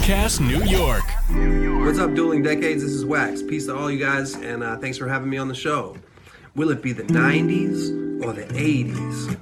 Podcast New York. What's up, Dueling Decades? This is Wax. Peace to all you guys, and thanks for having me on the show. Will it be the 90s or the 80s?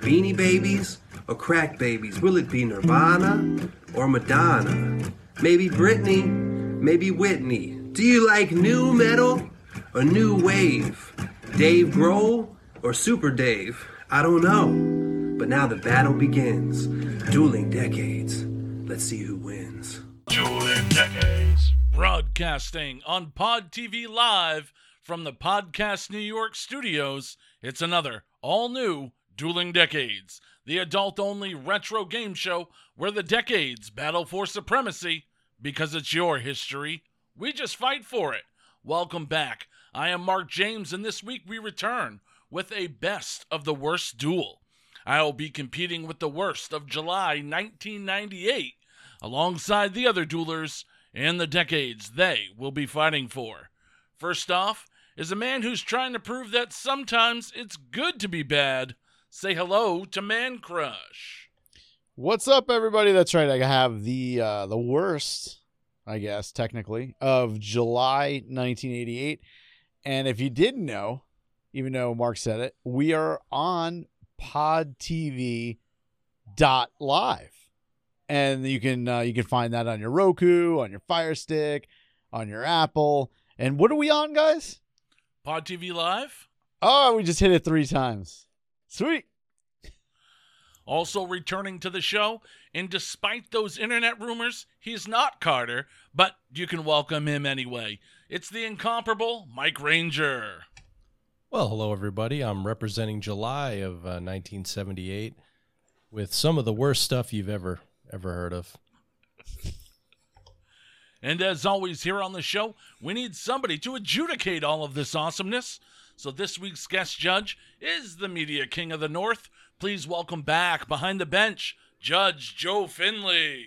Beanie Babies or Crack Babies? Will it be Nirvana or Madonna? Maybe Britney, maybe Whitney. Do you like new metal or new wave? Dave Grohl or Super Dave? I don't know. But now the battle begins. Dueling Decades. Let's see who wins. Dueling Decades. Broadcasting on Pod TV Live from the Podcast New York studios, it's another all-new Dueling Decades, the adult-only retro game show where the decades battle for supremacy because it's your history. We just fight for it. Welcome back. I am Mark James, and this week we return with a best of the worst duel. I will be competing with the worst of July 1998 alongside the other duelers and the decades they will be fighting for. First off is a man who's trying to prove that sometimes it's good to be bad. Say hello to Mancrush. What's up, everybody? That's right. I have the worst, I guess, technically, of July 1988. And if you didn't know, even though Mark said it, we are on Pod TV .live. And you can find that on your Roku, on your Fire Stick, on your Apple. And what are we on, guys? Pod TV Live. Oh, we just hit it 3 times. Sweet. Also returning to the show, and despite those internet rumors, he's not Carter, but you can welcome him anyway. It's the incomparable Mike Ranger. Well, hello, everybody. I'm representing July of 1978 with some of the worst stuff you've ever heard of. And as always here on the show, we need somebody to adjudicate all of this awesomeness. So this week's guest judge is the media king of the North. Please welcome back behind the bench, Judge Joe Findlay.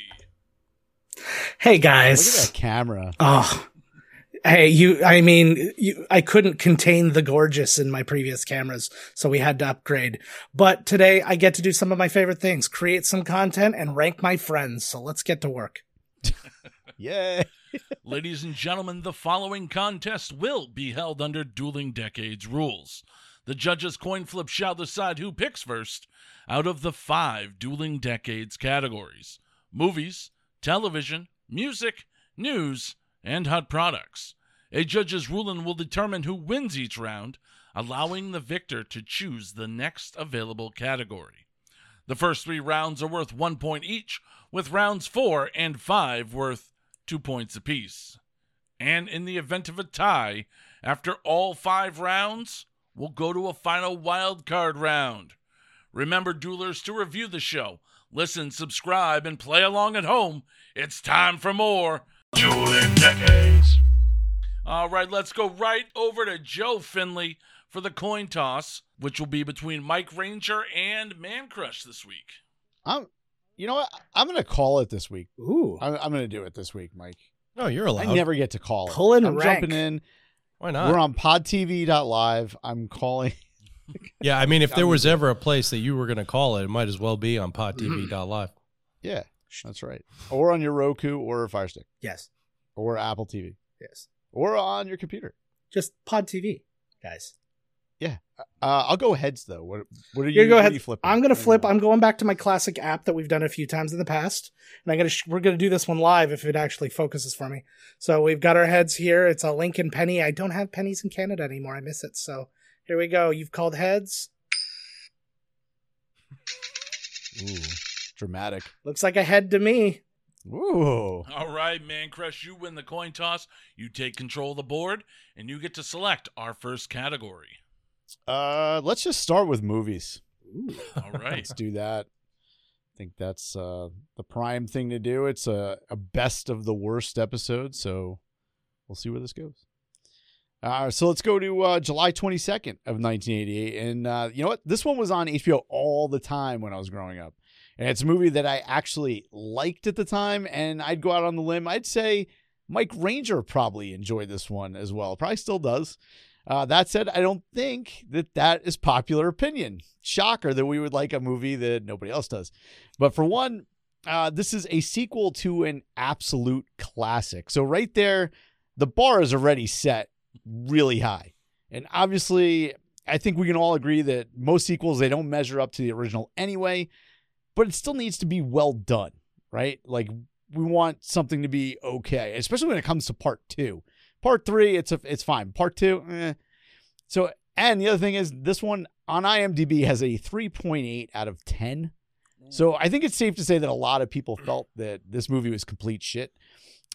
Hey, guys. Look at that camera. Oh, hey, I couldn't contain the gorgeous in my previous cameras, so we had to upgrade. But today I get to do some of my favorite things, create some content and rank my friends. So let's get to work. Yeah. Ladies and gentlemen, the following contest will be held under Dueling Decades rules. The judges' coin flip shall decide who picks first out of the 5 Dueling Decades categories: movies, television, music, news, and hot products. A judge's ruling will determine who wins each round, allowing the victor to choose the next available category. The first 3 rounds are worth 1 point each, with rounds 4 and 5 worth 2 points apiece. And in the event of a tie, after all 5 rounds, we'll go to a final wild card round. Remember, duelers, to review the show, listen, subscribe, and play along at home. It's time for more Dueling Decades. All right, let's go right over to Joe Findlay for the coin toss, which will be between Mike Ranger and Mancrush this week. You know what? I'm going to call it this week. Ooh, I'm going to do it this week, Mike. No, you're allowed. I never get to call it. Pulling I'm rank. Jumping in. Why not? We're on podtv.live. I'm calling. Yeah, I mean, if there was ever a place that you were going to call it might as well be on podtv.live. Yeah, that's right. Or on your Roku or Fire Stick. Yes. Or Apple TV. Yes. Or on your computer. Just Pod TV, guys. Yeah. I'll go heads, though. What are you going to flip? I'm going to flip. I'm going back to my classic app that we've done a few times in the past. And we're going to do this one live if it actually focuses for me. So we've got our heads here. It's a Lincoln penny. I don't have pennies in Canada anymore. I miss it. So here we go. You've called heads. Ooh, dramatic. Looks like a head to me. Ooh. All right, Mancrush, you win the coin toss. You take control of the board, and you get to select our first category. Let's just start with movies. Ooh. All right. Let's do that. I think that's the prime thing to do. It's a best of the worst episode, so we'll see where this goes. So let's go to July 22nd of 1988. And you know what? This one was on HBO all the time when I was growing up. And it's a movie that I actually liked at the time, and I'd go out on the limb. I'd say Mike Ranger probably enjoyed this one as well. Probably still does. That said, I don't think that is popular opinion. Shocker that we would like a movie that nobody else does. But for one, This is a sequel to an absolute classic. So right there, the bar is already set really high. And obviously, I think we can all agree that most sequels, they don't measure up to the original anyway, but it still needs to be well done, right? Like, we want something to be okay, especially when it comes to part two. Part three, it's fine. Part two, eh. So, and the other thing is, this one on IMDb has a 3.8 out of 10. So I think it's safe to say that a lot of people felt that this movie was complete shit.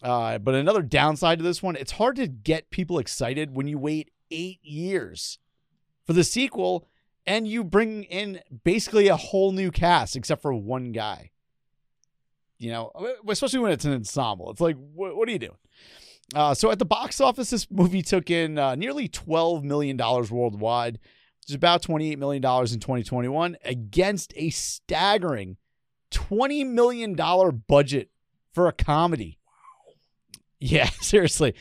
But another downside to this one, it's hard to get people excited when you wait 8 years for the sequel and you bring in basically a whole new cast except for one guy. You know, especially when it's an ensemble. It's like, what are you doing? So at the box office, this movie took in nearly $12 million worldwide, which is about $28 million in 2021, against a staggering $20 million budget for a comedy. Wow. Yeah, seriously.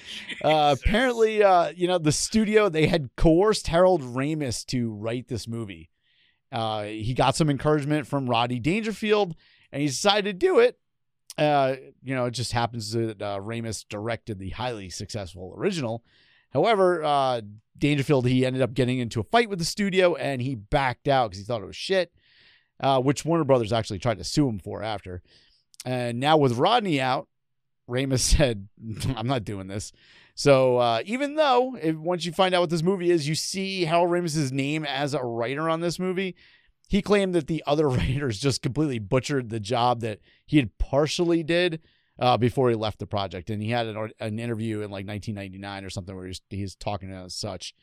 Apparently, you know, the studio, they had coerced Harold Ramis to write this movie. He got some encouragement from Rodney Dangerfield, and he decided to do it. You know, it just happens that Ramis directed the highly successful original. However, Dangerfield, he ended up getting into a fight with the studio, and he backed out because he thought it was shit, which Warner Brothers actually tried to sue him for after. And now with Rodney out, Ramis said, I'm not doing this. So even though once you find out what this movie is, you see Harold Ramis' name as a writer on this movie. He claimed that the other writers just completely butchered the job that he had partially did before he left the project. And he had an interview in like 1999 or something where he's talking about such.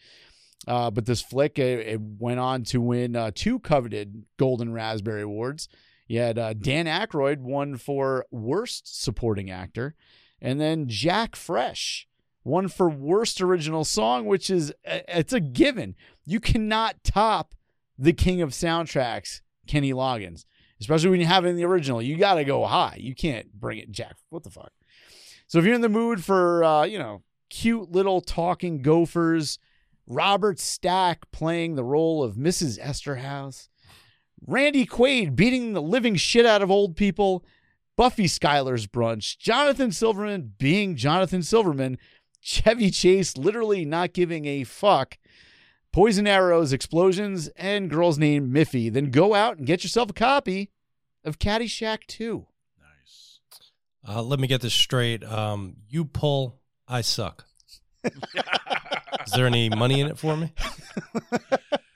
But this flick, it went on to win two coveted Golden Raspberry Awards. You had Dan Aykroyd won for Worst Supporting Actor. And then Jack Fresh won for Worst Original Song, which is, it's a given. You cannot top the king of soundtracks, Kenny Loggins, especially when you have it in the original. You got to go high. You can't bring it, Jack. What the fuck? So if you're in the mood for, you know, cute little talking gophers, Robert Stack playing the role of Mrs. Esterhouse, Randy Quaid beating the living shit out of old people, Buffy Skylar's brunch, Jonathan Silverman being Jonathan Silverman, Chevy Chase literally not giving a fuck, poison arrows, explosions, and girls named Miffy, then go out and get yourself a copy of Caddyshack 2. Nice. Let me get this straight. You pull, I suck. Is there any money in it for me?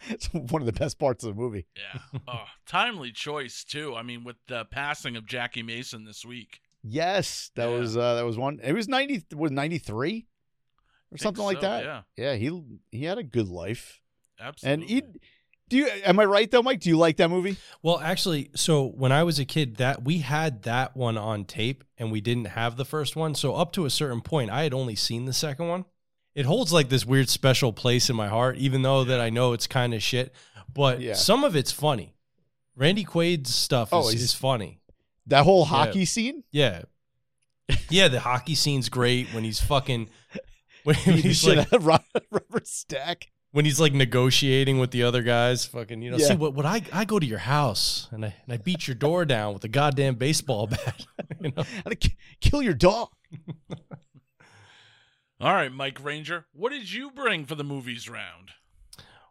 It's one of the best parts of the movie. Yeah. Oh, timely choice, too. I mean, with the passing of Jackie Mason this week. Yes, that was that was one. It was 93. Or something like that. Yeah. Yeah, he had a good life. Absolutely. And am I right though, Mike? Do you like that movie? Well, actually, so when I was a kid, that we had that one on tape and we didn't have the first one. So up to a certain point, I had only seen the second one. It holds like this weird special place in my heart, even though that I know it's kind of shit. But some of it's funny. Randy Quaid's stuff is funny. That whole hockey scene? Yeah. Yeah, the hockey scene's great when he's fucking when he's like Robert Stack, when he's like negotiating with the other guys, fucking, you know, see what I go to your house and I beat your door down with a goddamn baseball bat, you know, I kill your dog. All right, Mike Ranger, what did you bring for the movies round?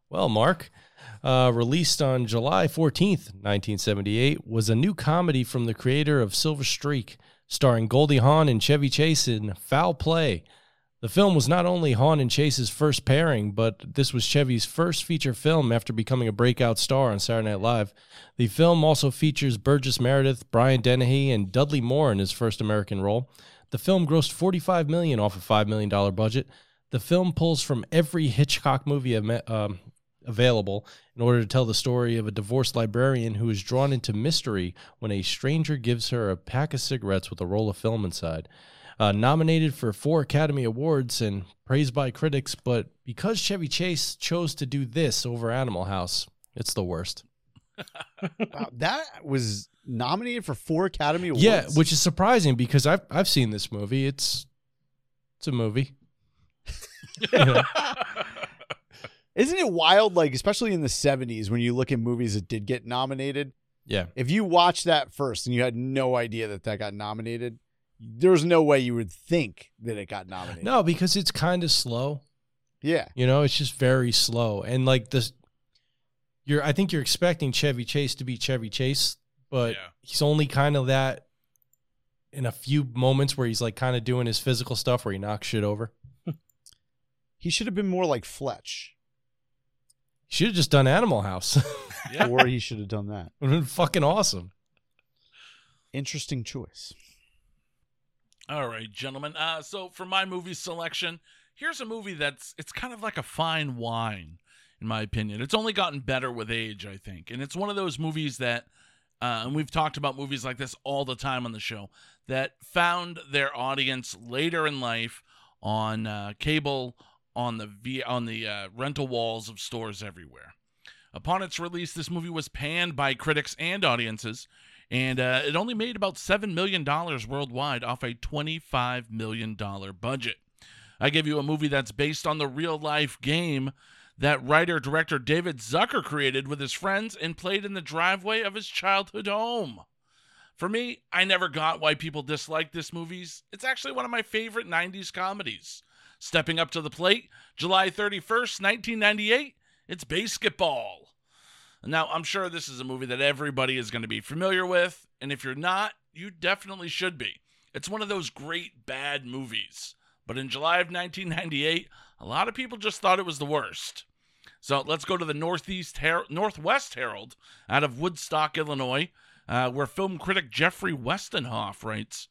Well, Mark, released on July 14th, 1978, was a new comedy from the creator of Silver Streak, starring Goldie Hawn and Chevy Chase in Foul Play. The film was not only Hawn and Chase's first pairing, but this was Chevy's first feature film after becoming a breakout star on Saturday Night Live. The film also features Burgess Meredith, Brian Dennehy, and Dudley Moore in his first American role. The film grossed $45 million off a $5 million budget. The film pulls from every Hitchcock movie available in order to tell the story of a divorced librarian who is drawn into mystery when a stranger gives her a pack of cigarettes with a roll of film inside. Nominated for 4 Academy Awards and praised by critics, but because Chevy Chase chose to do this over Animal House, it's the worst. Wow, that was nominated for 4 Academy Awards. Yeah, which is surprising because I've seen this movie. It's a movie. Isn't it wild? Like, especially in the 70s, when you look at movies that did get nominated, Yeah. If you watched that first and you had no idea that that got nominated, there's no way you would think that it got nominated. No, because it's kind of slow. Yeah. You know, it's just very slow. And like this, I think you're expecting Chevy Chase to be Chevy Chase, but he's only kind of that in a few moments where he's like kind of doing his physical stuff where he knocks shit over. He should have been more like Fletch. He should have just done Animal House. Yeah. Or he should have done that. It would have been fucking awesome. Interesting choice. All right, gentlemen. So for my movie selection, here's a movie it's kind of like a fine wine, in my opinion. It's only gotten better with age, I think. And it's one of those movies that, and we've talked about movies like this all the time on the show, that found their audience later in life on cable, on the rental walls of stores everywhere. Upon its release, this movie was panned by critics and audiences, and it only made about $7 million worldwide off a $25 million budget. I give you a movie that's based on the real-life game that writer-director David Zucker created with his friends and played in the driveway of his childhood home. For me, I never got why people disliked this movie. It's actually one of my favorite 90s comedies. Stepping up to the plate, July 31st, 1998, it's Basketball. Now, I'm sure this is a movie that everybody is going to be familiar with, and if you're not, you definitely should be. It's one of those great bad movies. But in July of 1998, a lot of people just thought it was the worst. So let's go to the Northwest Herald out of Woodstock, Illinois, where film critic Jeffrey Westenhoff writes,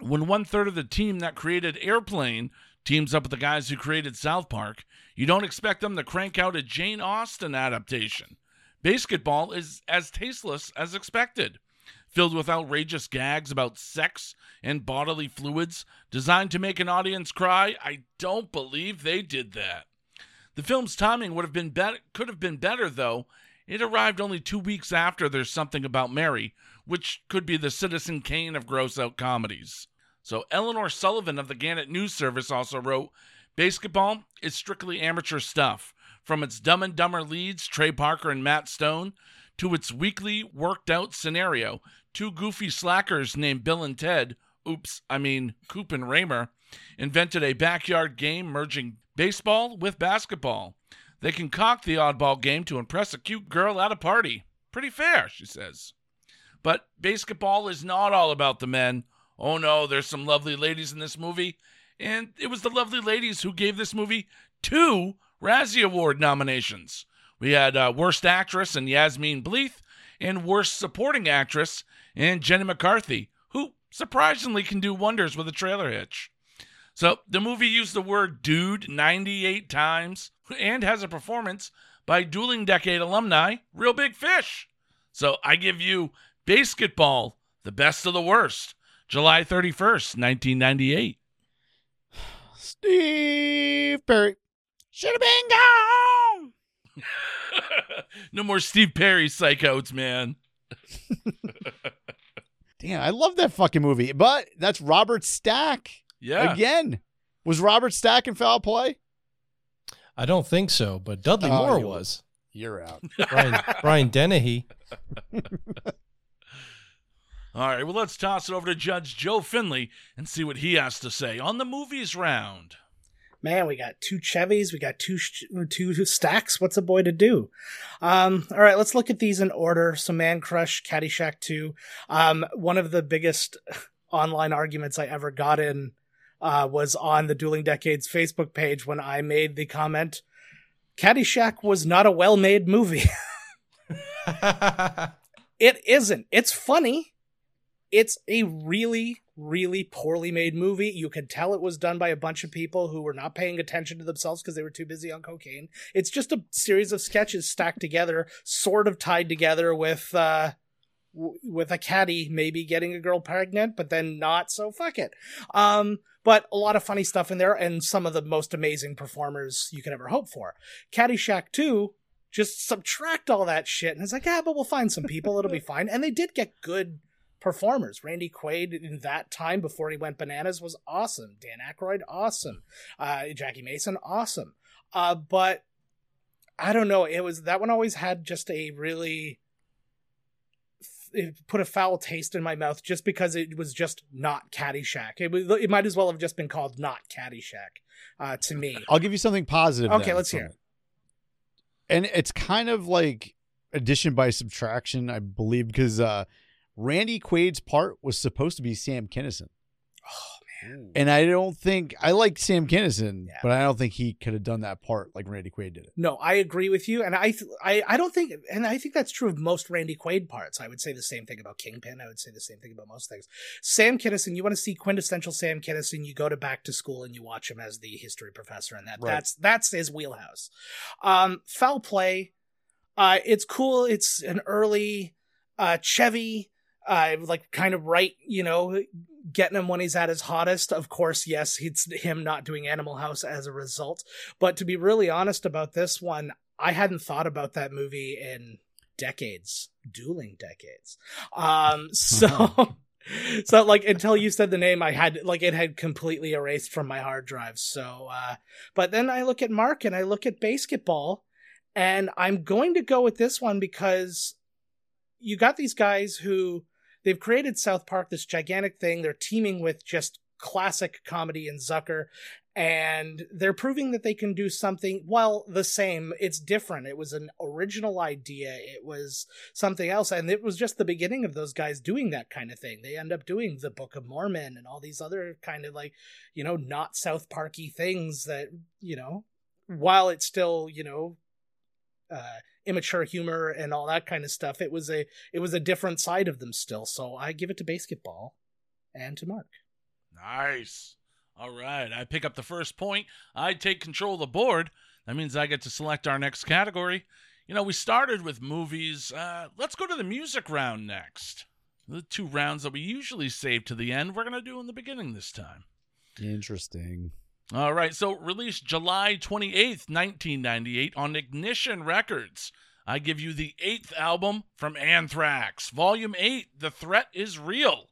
"When one-third of the team that created Airplane teams up with the guys who created South Park, you don't expect them to crank out a Jane Austen adaptation. Basketball is as tasteless as expected, filled with outrageous gags about sex and bodily fluids designed to make an audience cry. I don't believe they did that. The film's timing could have been better, though. It arrived only 2 weeks after There's Something About Mary, which could be the Citizen Kane of gross-out comedies." So Eleanor Sullivan of the Gannett News Service also wrote, "Basketball is strictly amateur stuff, from its Dumb and Dumber leads, Trey Parker and Matt Stone, to its weekly worked-out scenario, two goofy slackers named Bill and Ted, Coop and Raymer, invented a backyard game merging baseball with basketball. They concoct the oddball game to impress a cute girl at a party. Pretty fair," she says. "But basketball is not all about the men. Oh no, there's some lovely ladies in this movie, and it was the lovely ladies who gave this movie 2 Razzie Award nominations. We had Worst Actress in Yasmine Bleeth and Worst Supporting Actress in Jenny McCarthy, who surprisingly can do wonders with a trailer hitch." So the movie used the word dude 98 times and has a performance by Dueling Decade alumni Real Big Fish. So I give you Basketball, the best of the worst. July 31st, 1998. Steve Perry should have been gone. No more Steve Perry psychouts, man. Damn, I love that fucking movie. But that's Robert Stack. Yeah. Again. Was Robert Stack in Foul Play? I don't think so, but Dudley Moore was. You're out. Brian Dennehy. All right, well, let's toss it over to Judge Joe Findlay and see what he has to say on the movies round. Man, we got 2 Chevys, we got two Stacks. What's a boy to do? All right, let's look at these in order. So Mancrush, Caddyshack 2. One of the biggest online arguments I ever got in was on the Dueling Decades Facebook page when I made the comment, Caddyshack was not a well-made movie. It isn't. It's funny. It's a really, really poorly made movie. You could tell it was done by a bunch of people who were not paying attention to themselves because they were too busy on cocaine. It's just a series of sketches stacked together, sort of tied together with a caddy maybe getting a girl pregnant, but then not, so fuck it. But a lot of funny stuff in there and some of the most amazing performers you could ever hope for. Caddyshack 2, just subtract all that shit. And it's like, but we'll find some people. It'll be fine. And they did get good performers. Randy Quaid in that time before he went bananas was awesome. Dan Aykroyd, awesome. Jackie Mason, awesome. But I don't know. That one always had just a really it put a foul taste in my mouth just because it was just not Caddyshack. It might as well have just been called Not Caddyshack to me. I'll give you something positive. Okay, let's hear it. And it's kind of like addition by subtraction, I believe, because Randy Quaid's part was supposed to be Sam Kinison. Oh, man. And I don't think, I like Sam Kinison, yeah, but I don't think he could have done that part like Randy Quaid did it. No, I agree with you. And I don't think, and I think that's true of most Randy Quaid parts. I would say the same thing about Kingpin. I would say the same thing about most things. Sam Kinison, you want to see quintessential Sam Kinison, you go to Back to School and you watch him as the history professor. And that's his wheelhouse. Foul Play. It's cool. It's an early Chevy, like kind of right, you know, getting him when he's at his hottest. Of course, yes, it's him not doing Animal House as a result. But to be really honest about this one, I hadn't thought about that movie in decades, Dueling Decades. So like until you said the name, I had like it had completely erased from my hard drive. So but then I look at Mark and I look at Basketball. And I'm going to go with this one because you got these guys who they've created South Park, this gigantic thing. They're teaming with just classic comedy and Zucker, and they're proving that they can do something. Well, the same. It's different. It was an original idea. It was something else. And it was just the beginning of those guys doing that kind of thing. They end up doing the Book of Mormon and all these other kind of like, you know, not South Park-y things that, you know, while it's still, you know, immature humor and all that kind of stuff, it was a different side of them still. So I give it to Basketball and to Mark. Nice. All right, I pick up the first point. I take control of the board. That means I get to select our next category. You know, we started with movies. Let's go to the music round next. The two rounds that we usually save to the end, we're going to do in the beginning this time. Interesting. All right, so released July 28th, 1998 on Ignition Records. I give you the 8th album from Anthrax, Volume 8, The Threat is Real.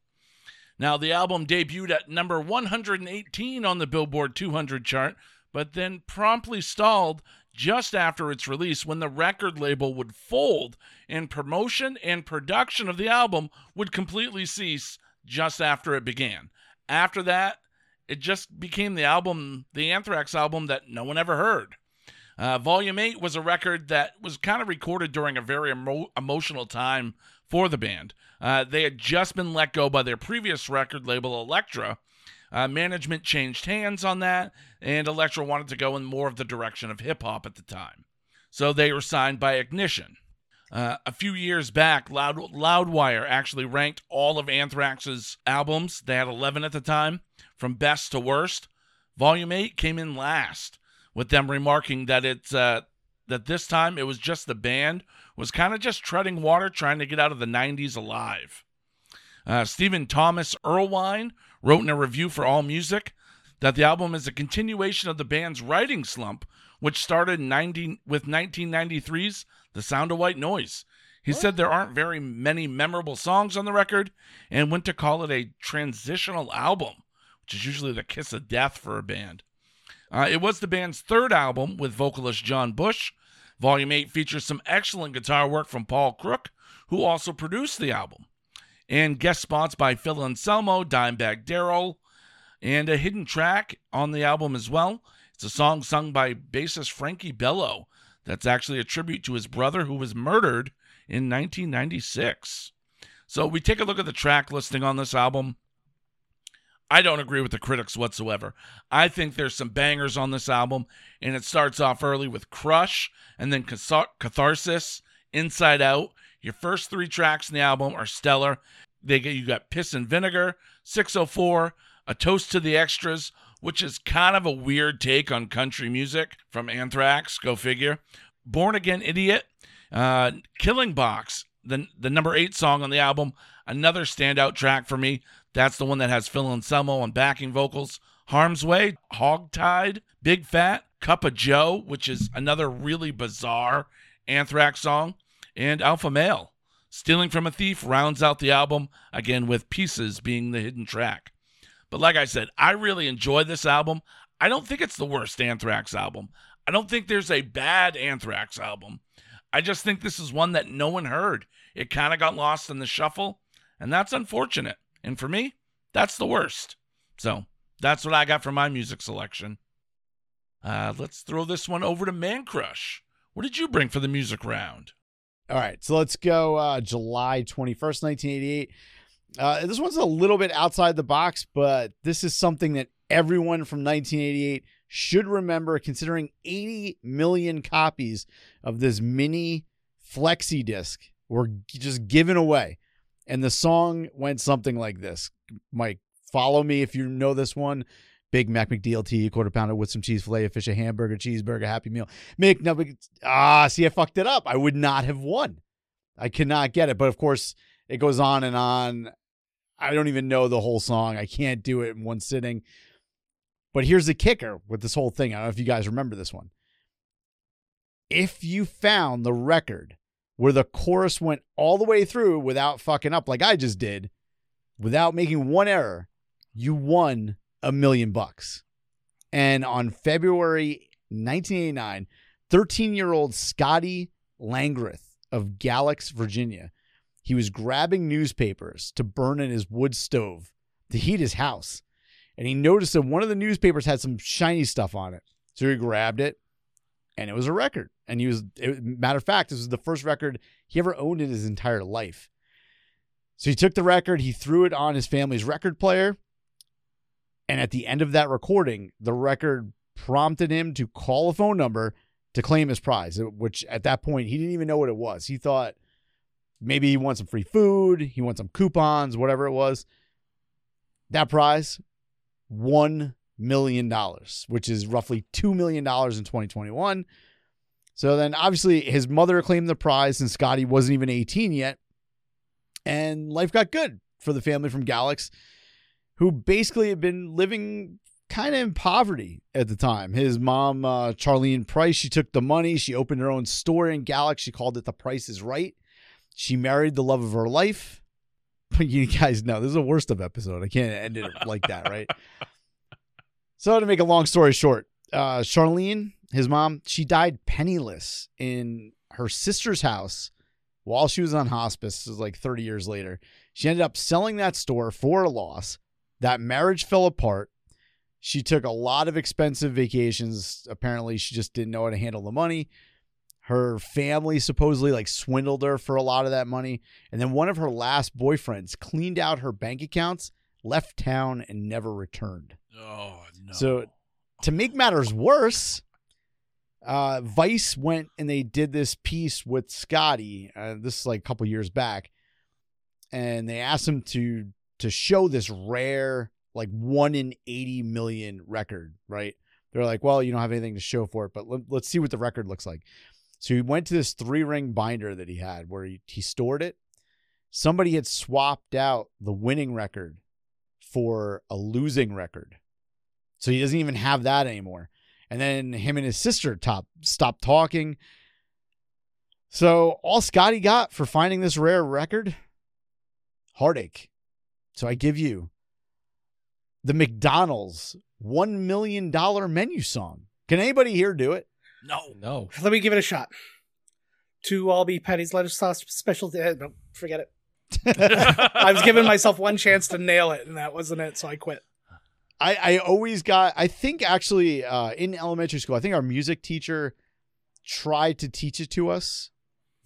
Now, the album debuted at number 118 on the Billboard 200 chart, but then promptly stalled just after its release when the record label would fold and promotion and production of the album would completely cease just after it began. After that, it just became the album, the Anthrax album that no one ever heard. Volume 8 was a record that was kind of recorded during a very emotional time for the band. They had just been let go by their previous record label, Elektra. Management changed hands on that, and Elektra wanted to go in more of the direction of hip-hop at the time. So they were signed by Ignition. A few years back, Loudwire actually ranked all of Anthrax's albums. They had 11 at the time, from best to worst. Volume 8 came in last, with them remarking that that this time it was just the band was kind of just treading water, trying to get out of the 90s alive. Stephen Thomas Erlewine wrote in a review for AllMusic that the album is a continuation of the band's writing slump, which started with 1993's The Sound of White Noise. He said there aren't very many memorable songs on the record and went to call it a transitional album, which is usually the kiss of death for a band. It was the band's third album with vocalist John Bush. Volume 8 features some excellent guitar work from Paul Crook, who also produced the album, and guest spots by Phil Anselmo, Dimebag Darrell, and a hidden track on the album as well. It's a song sung by bassist Frankie Bello that's actually a tribute to his brother who was murdered in 1996. So we take a look at the track listing on this album. I don't agree with the critics whatsoever. I think there's some bangers on this album, and it starts off early with Crush and then Catharsis, Inside Out. Your first three tracks in the album are stellar. You got Piss and Vinegar, 604, A Toast to the Extras, which is kind of a weird take on country music from Anthrax, go figure. Born Again Idiot, Killing Box, the number 8 song on the album, another standout track for me. That's the one that has Phil Anselmo on backing vocals. Harm's Way, Hogtied, Big Fat, Cup of Joe, which is another really bizarre Anthrax song, and Alpha Male. Stealing from a Thief rounds out the album, again with Pieces being the hidden track. But like I said, I really enjoy this album. I don't think it's the worst Anthrax album. I don't think there's a bad Anthrax album. I just think this is one that no one heard. It kind of got lost in the shuffle, and that's unfortunate. And for me, that's the worst. So that's what I got for my music selection. Let's throw this one over to Mancrush. What did you bring for the music round? All right, so let's go July 21st, 1988. This one's a little bit outside the box, but this is something that everyone from 1988 should remember, considering 80 million copies of this mini flexi disc were just given away. And the song went something like this. Mike, follow me if you know this one. Big Mac McDLT, quarter pounder with some cheese, filet of fish, a hamburger, cheeseburger, Happy Meal. See, I fucked it up. I would not have won. I cannot get it. But of course, it goes on and on. I don't even know the whole song. I can't do it in one sitting. But here's the kicker with this whole thing. I don't know if you guys remember this one. If you found the record where the chorus went all the way through without fucking up, like I just did, without making one error, you won $1 million. And on February 1989, 13-year-old Scotty Langreth of Galax, Virginia, he was grabbing newspapers to burn in his wood stove to heat his house. And he noticed that one of the newspapers had some shiny stuff on it. So he grabbed it, and it was a record. And he was, matter of fact, this was the first record he ever owned in his entire life. So he took the record, he threw it on his family's record player. And at the end of that recording, the record prompted him to call a phone number to claim his prize, which at that point, he didn't even know what it was. He thought maybe he wants some free food, he wants some coupons, whatever it was. That prize, $1 million, which is roughly $2 million in 2021. So then obviously his mother claimed the prize and Scotty wasn't even 18 yet. And life got good for the family from Galax, who basically had been living kind of in poverty at the time. His mom, Charlene Price, she took the money. She opened her own store in Galax. She called it The Price is Right. She married the love of her life. But you guys know, this is the worst of episode. I can't end it like that, right? So to make a long story short, Charlene, his mom, she died penniless in her sister's house while she was on hospice. This was like 30 years later. She ended up selling that store for a loss. That marriage fell apart. She took a lot of expensive vacations. Apparently, she just didn't know how to handle the money. Her family supposedly like swindled her for a lot of that money. And then one of her last boyfriends cleaned out her bank accounts, left town, and never returned. Oh, no. So to make matters worse, Vice went and they did this piece with Scotty. This is like a couple years back. And they asked him to show this rare, like 1 in 80 million record, right? They're like, well, you don't have anything to show for it, but let's see what the record looks like. So he went to this 3-ring binder that he had where he stored it. Somebody had swapped out the winning record for a losing record. So he doesn't even have that anymore. And then him and his sister stopped talking. So all Scotty got for finding this rare record, heartache. So I give you the McDonald's $1 million menu song. Can anybody here do it? No. Let me give it a shot. 2 all beef patties, lettuce sauce, specialty. No, forget it. I was giving myself one chance to nail it, and that wasn't it, so I quit. I always got, I think actually in elementary school, I think our music teacher tried to teach it to us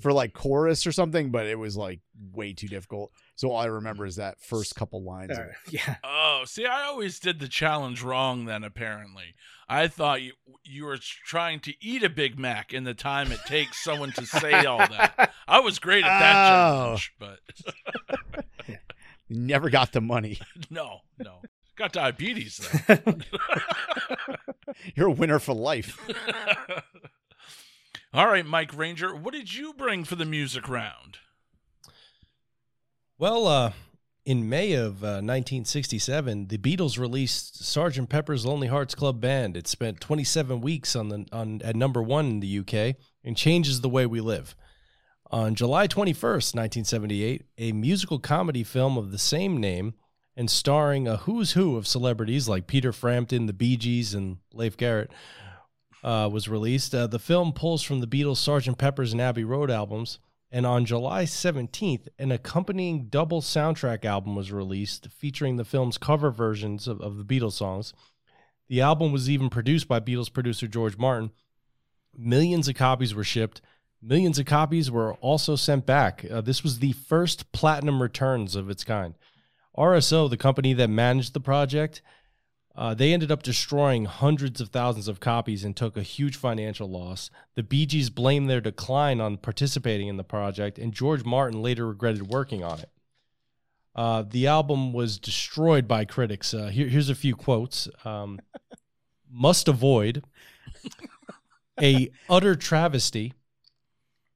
for like chorus or something, but it was like way too difficult. So all I remember is that first couple lines. Of it. Yeah. Oh, see, I always did the challenge wrong then, apparently. I thought you were trying to eat a Big Mac in the time it takes someone to say all that. I was great at that challenge, but... Never got the money. No. Got diabetes, though. You're a winner for life. All right, Mike Ranger, what did you bring for the music round? Well, in May of 1967, the Beatles released Sgt. Pepper's Lonely Hearts Club Band. It spent 27 weeks at #1 in the UK and changes the way we live. On July 21st, 1978, a musical comedy film of the same name and starring a who's who of celebrities like Peter Frampton, the Bee Gees, and Leif Garrett was released. The film pulls from the Beatles' Sgt. Pepper's and Abbey Road albums And on July 17th, an accompanying double soundtrack album was released featuring the film's cover versions of the Beatles songs. The album was even produced by Beatles producer George Martin. Millions of copies were shipped. Millions of copies were also sent back. This was the first platinum returns of its kind. RSO, the company that managed the project, they ended up destroying hundreds of thousands of copies and took a huge financial loss. The Bee Gees blamed their decline on participating in the project, and George Martin later regretted working on it. The album was destroyed by critics. Here's a few quotes. Must avoid, a utter travesty,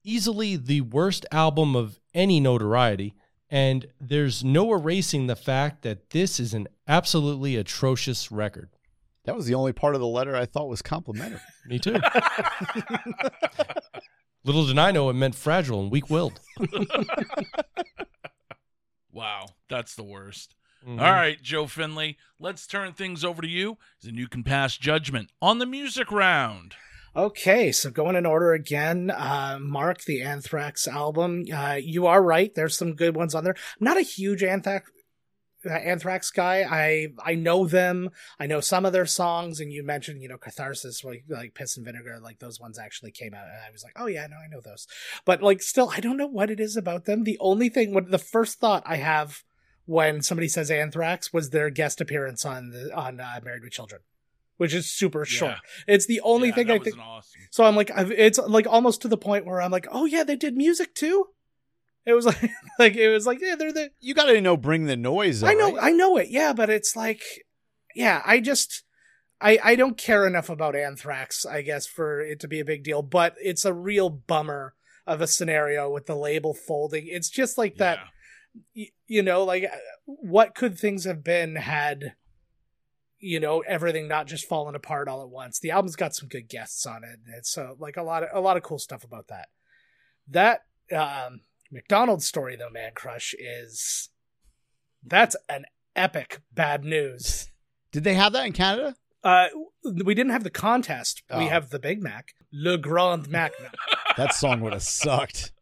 easily the worst album of any notoriety, and there's no erasing the fact that this is an absolutely atrocious record. That was the only part of the letter I thought was complimentary. Me too. Little did I know it meant fragile and weak-willed. Wow, that's the worst. Mm-hmm. All right, Joe Findlay, let's turn things over to you, and you can pass judgment on the music round. Okay, so going in order again, Mark, the Anthrax album. You are right. There's some good ones on there. I'm not a huge Anthrax guy. I know them. I know some of their songs, and you mentioned, you know, Catharsis, like Piss and Vinegar, like those ones actually came out, and I was like, oh yeah, no, I know those. But like, still, I don't know what it is about them. The only thing, the first thought I have when somebody says Anthrax was their guest appearance on Married with Children, which is super short. It's the only thing I think. Awesome. So I'm like, it's like almost to the point where I'm like, oh yeah, they did music too. It was like, yeah, they're the. You got to know, Bring the Noise. Though, I know it. Yeah. But it's like, yeah, I don't care enough about Anthrax, I guess, for it to be a big deal, but it's a real bummer of a scenario with the label folding. It's just like that, you know, like what could things have been had, you know, everything not just falling apart all at once. The album's got some good guests on it, and so like a lot of cool stuff about that. That McDonald's story though, Mancrush, that's an epic bad news. Did they have that in Canada? We didn't have the contest. Oh. We have the Big Mac, Le Grand Mac. That song would have sucked.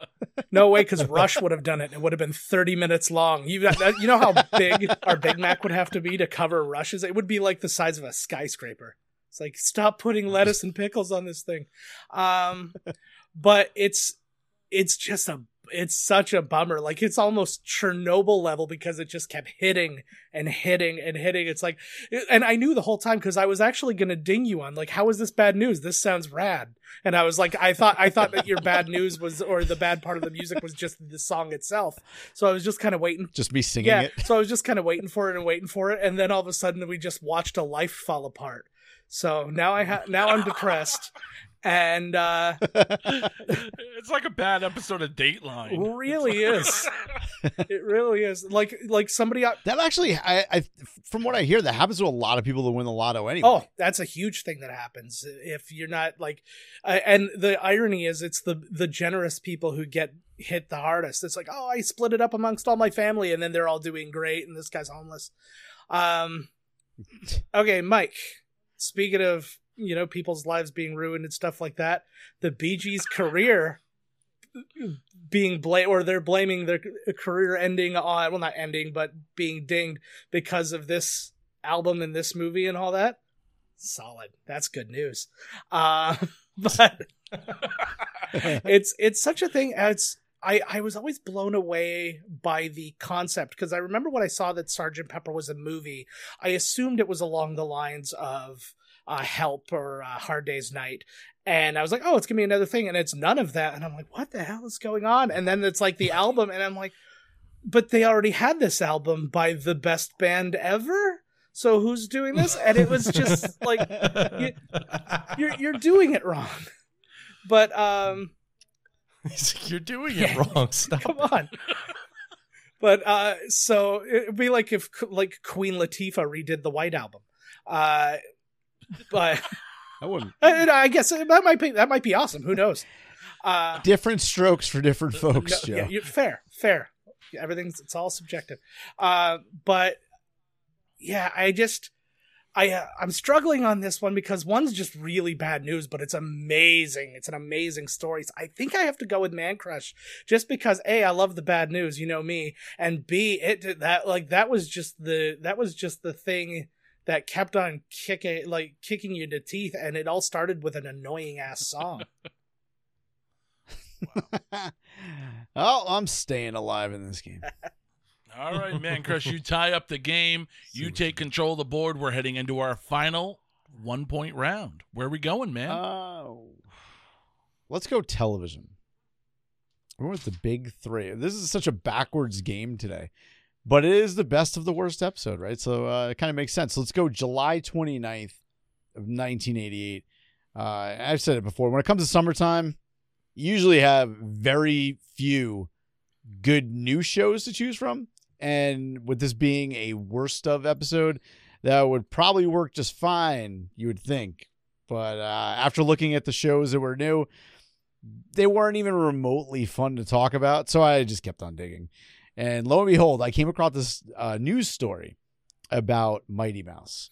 No way, because Rush would have done it. It would have been 30 minutes long. You know how big our Big Mac would have to be to cover Rush's? It would be like the size of a skyscraper. It's like, stop putting lettuce and pickles on this thing. But it's such a bummer. Like, it's almost Chernobyl level because it just kept hitting and hitting and hitting. It's like, and I knew the whole time because I was actually going to ding you on, like, how is this bad news? This sounds rad. And I was like, I thought that your bad news was, or the bad part of the music was just the song itself. So I was just kind of waiting. Just me singing it. So I was just kind of waiting for it. And then all of a sudden we just watched a life fall apart. So now now I'm depressed. And it's like a bad episode of Dateline. Really is. It really is. Like somebody that actually, I from what I hear, that happens to a lot of people that win the lotto anyway. Oh, that's a huge thing that happens if you're not like. And the irony is, it's the generous people who get hit the hardest. It's like, oh, I split it up amongst all my family, and then they're all doing great, and this guy's homeless. Okay, Mike. Speaking of, you know, people's lives being ruined and stuff like that, the Bee Gees' career being they're blaming their career ending on, well, not ending, but being dinged because of this album and this movie and all that. Solid. That's good news. But it's such a thing as I was always blown away by the concept, because I remember when I saw that Sgt. Pepper was a movie, I assumed it was along the lines of Help or Hard Day's Night, and I was like, oh, it's gonna be another thing, and it's none of that, and I'm like, what the hell is going on? And then it's like the album, and I'm like, but they already had this album by the best band ever, so who's doing this? And it was just like, you're doing it wrong. But you're doing it wrong. Stop. Come on. But so it'd be like if like Queen Latifah redid the White Album. But I guess that might be awesome. Who knows? Different strokes for different folks, Joe. Yeah, fair. It's all subjective. But yeah, I just I'm struggling on this one because one's just really bad news, but it's amazing. It's an amazing story. So I think I have to go with Mancrush just because A, I love the bad news, you know me, and B, it that was just the thing that kept on kicking you in the teeth, and it all started with an annoying ass song. Wow. Oh, I'm staying alive in this game. All right, Mancrush, you tie up the game. You take control of the board. We're heading into our final one-point round. Where are we going, man? Oh, let's go television. We're with the big three. This is such a backwards game today, but it is the best of the worst episode, right? So it kind of makes sense. Let's go July 29th of 1988. I've said it before. When it comes to summertime, you usually have very few good new shows to choose from. And with this being a worst of episode, that would probably work just fine, you would think. But after looking at the shows that were new, they weren't even remotely fun to talk about. So I just kept on digging. And lo and behold, I came across this news story about Mighty Mouse.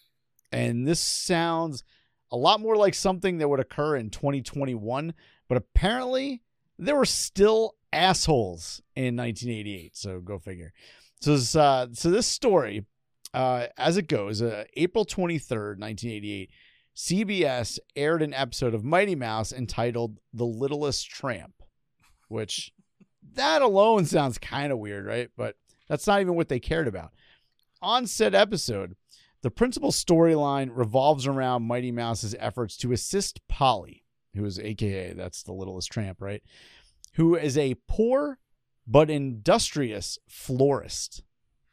And this sounds a lot more like something that would occur in 2021. But apparently, there were still assholes in 1988. So go figure. So this story, as it goes, April 23rd, 1988, CBS aired an episode of Mighty Mouse entitled The Littlest Tramp, which that alone sounds kind of weird, right? But that's not even what they cared about. On said episode, the principal storyline revolves around Mighty Mouse's efforts to assist Polly, who is AKA, that's the Littlest Tramp, right? Who is a poor but industrious florist.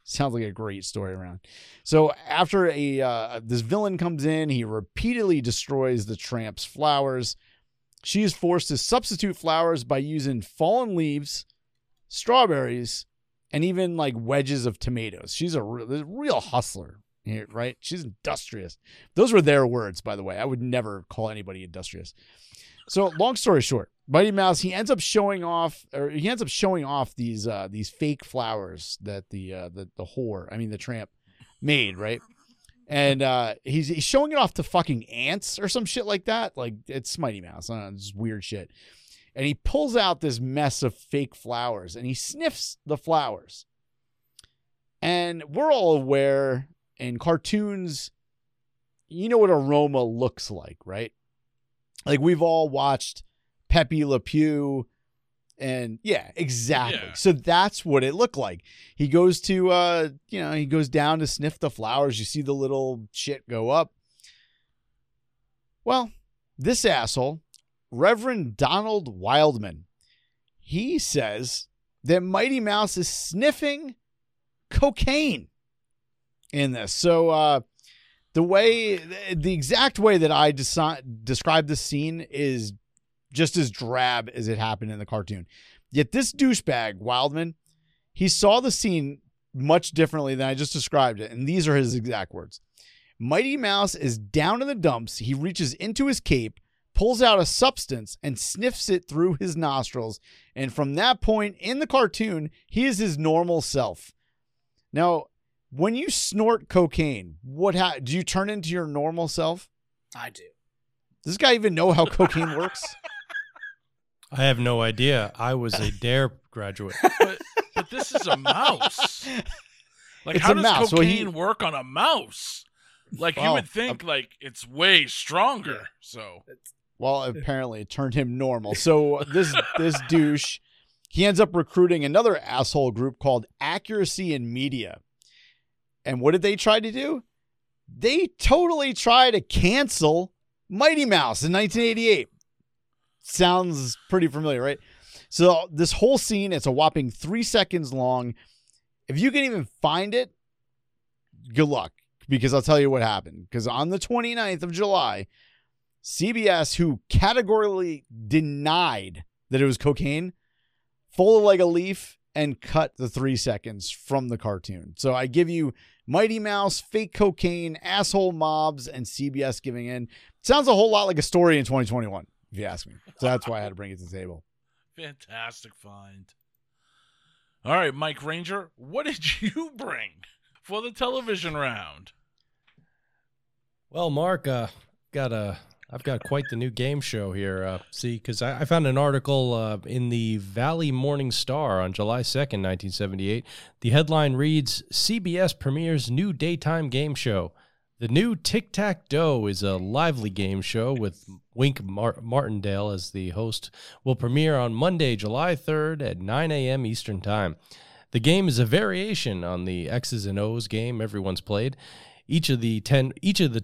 Sounds like a great story around. So after this villain comes in, he repeatedly destroys the tramp's flowers. She is forced to substitute flowers by using fallen leaves, strawberries, and even like wedges of tomatoes. She's a real hustler here, right? She's industrious. Those were their words, by the way. I would never call anybody industrious. So long story short, Mighty Mouse, he ends up showing off these fake flowers that the tramp made, right? And he's showing it off to fucking ants or some shit like that. Like, it's Mighty Mouse. I don't know, it's weird shit. And he pulls out this mess of fake flowers and he sniffs the flowers. And we're all aware in cartoons, you know what aroma looks like, right? Like, we've all watched Pepe Le Pew, and yeah, exactly. Yeah. So that's what it looked like. He goes to, he goes down to sniff the flowers. You see the little shit go up. Well, this asshole, Reverend Donald Wildman, he says that Mighty Mouse is sniffing cocaine in this. So, the exact way that I described the scene is just as drab as it happened in the cartoon. Yet this douchebag, Wildman, he saw the scene much differently than I just described it. And these are his exact words. Mighty Mouse is down in the dumps. He reaches into his cape, pulls out a substance, and sniffs it through his nostrils. And from that point in the cartoon, he is his normal self. Now, when you snort cocaine, do you turn into your normal self? I do. Does this guy even know how cocaine works? I have no idea. I was a DARE graduate. But this is a mouse. Like, it's how does mouse. Cocaine work on a mouse? Like, well, you would think, like, it's way stronger. Yeah. So, well, apparently it turned him normal. So this douche, he ends up recruiting another asshole group called Accuracy in Media. And what did they try to do? They totally try to cancel Mighty Mouse in 1988. Sounds pretty familiar, right? So this whole scene, it's a whopping 3 seconds long. If you can even find it, good luck, because I'll tell you what happened. Because on the 29th of July, CBS, who categorically denied that it was cocaine, folded like a leaf and cut the 3 seconds from the cartoon. So I give you Mighty Mouse, fake cocaine, asshole mobs, and CBS giving in. Sounds a whole lot like a story in 2021, if you ask me. So that's why I had to bring it to the table. Fantastic find. All right, Mike Ranger, what did you bring for the television round? Well, Mark, I've got quite the new game show here. See, because I found an article in the Valley Morning Star on July 2nd, 1978. The headline reads, CBS premieres new daytime game show. The new Tic-Tac-Doe is a lively game show with Wink Martindale as the host. Will premiere on Monday, July 3rd at 9 a.m. Eastern Time. The game is a variation on the X's and O's game everyone's played. Each of the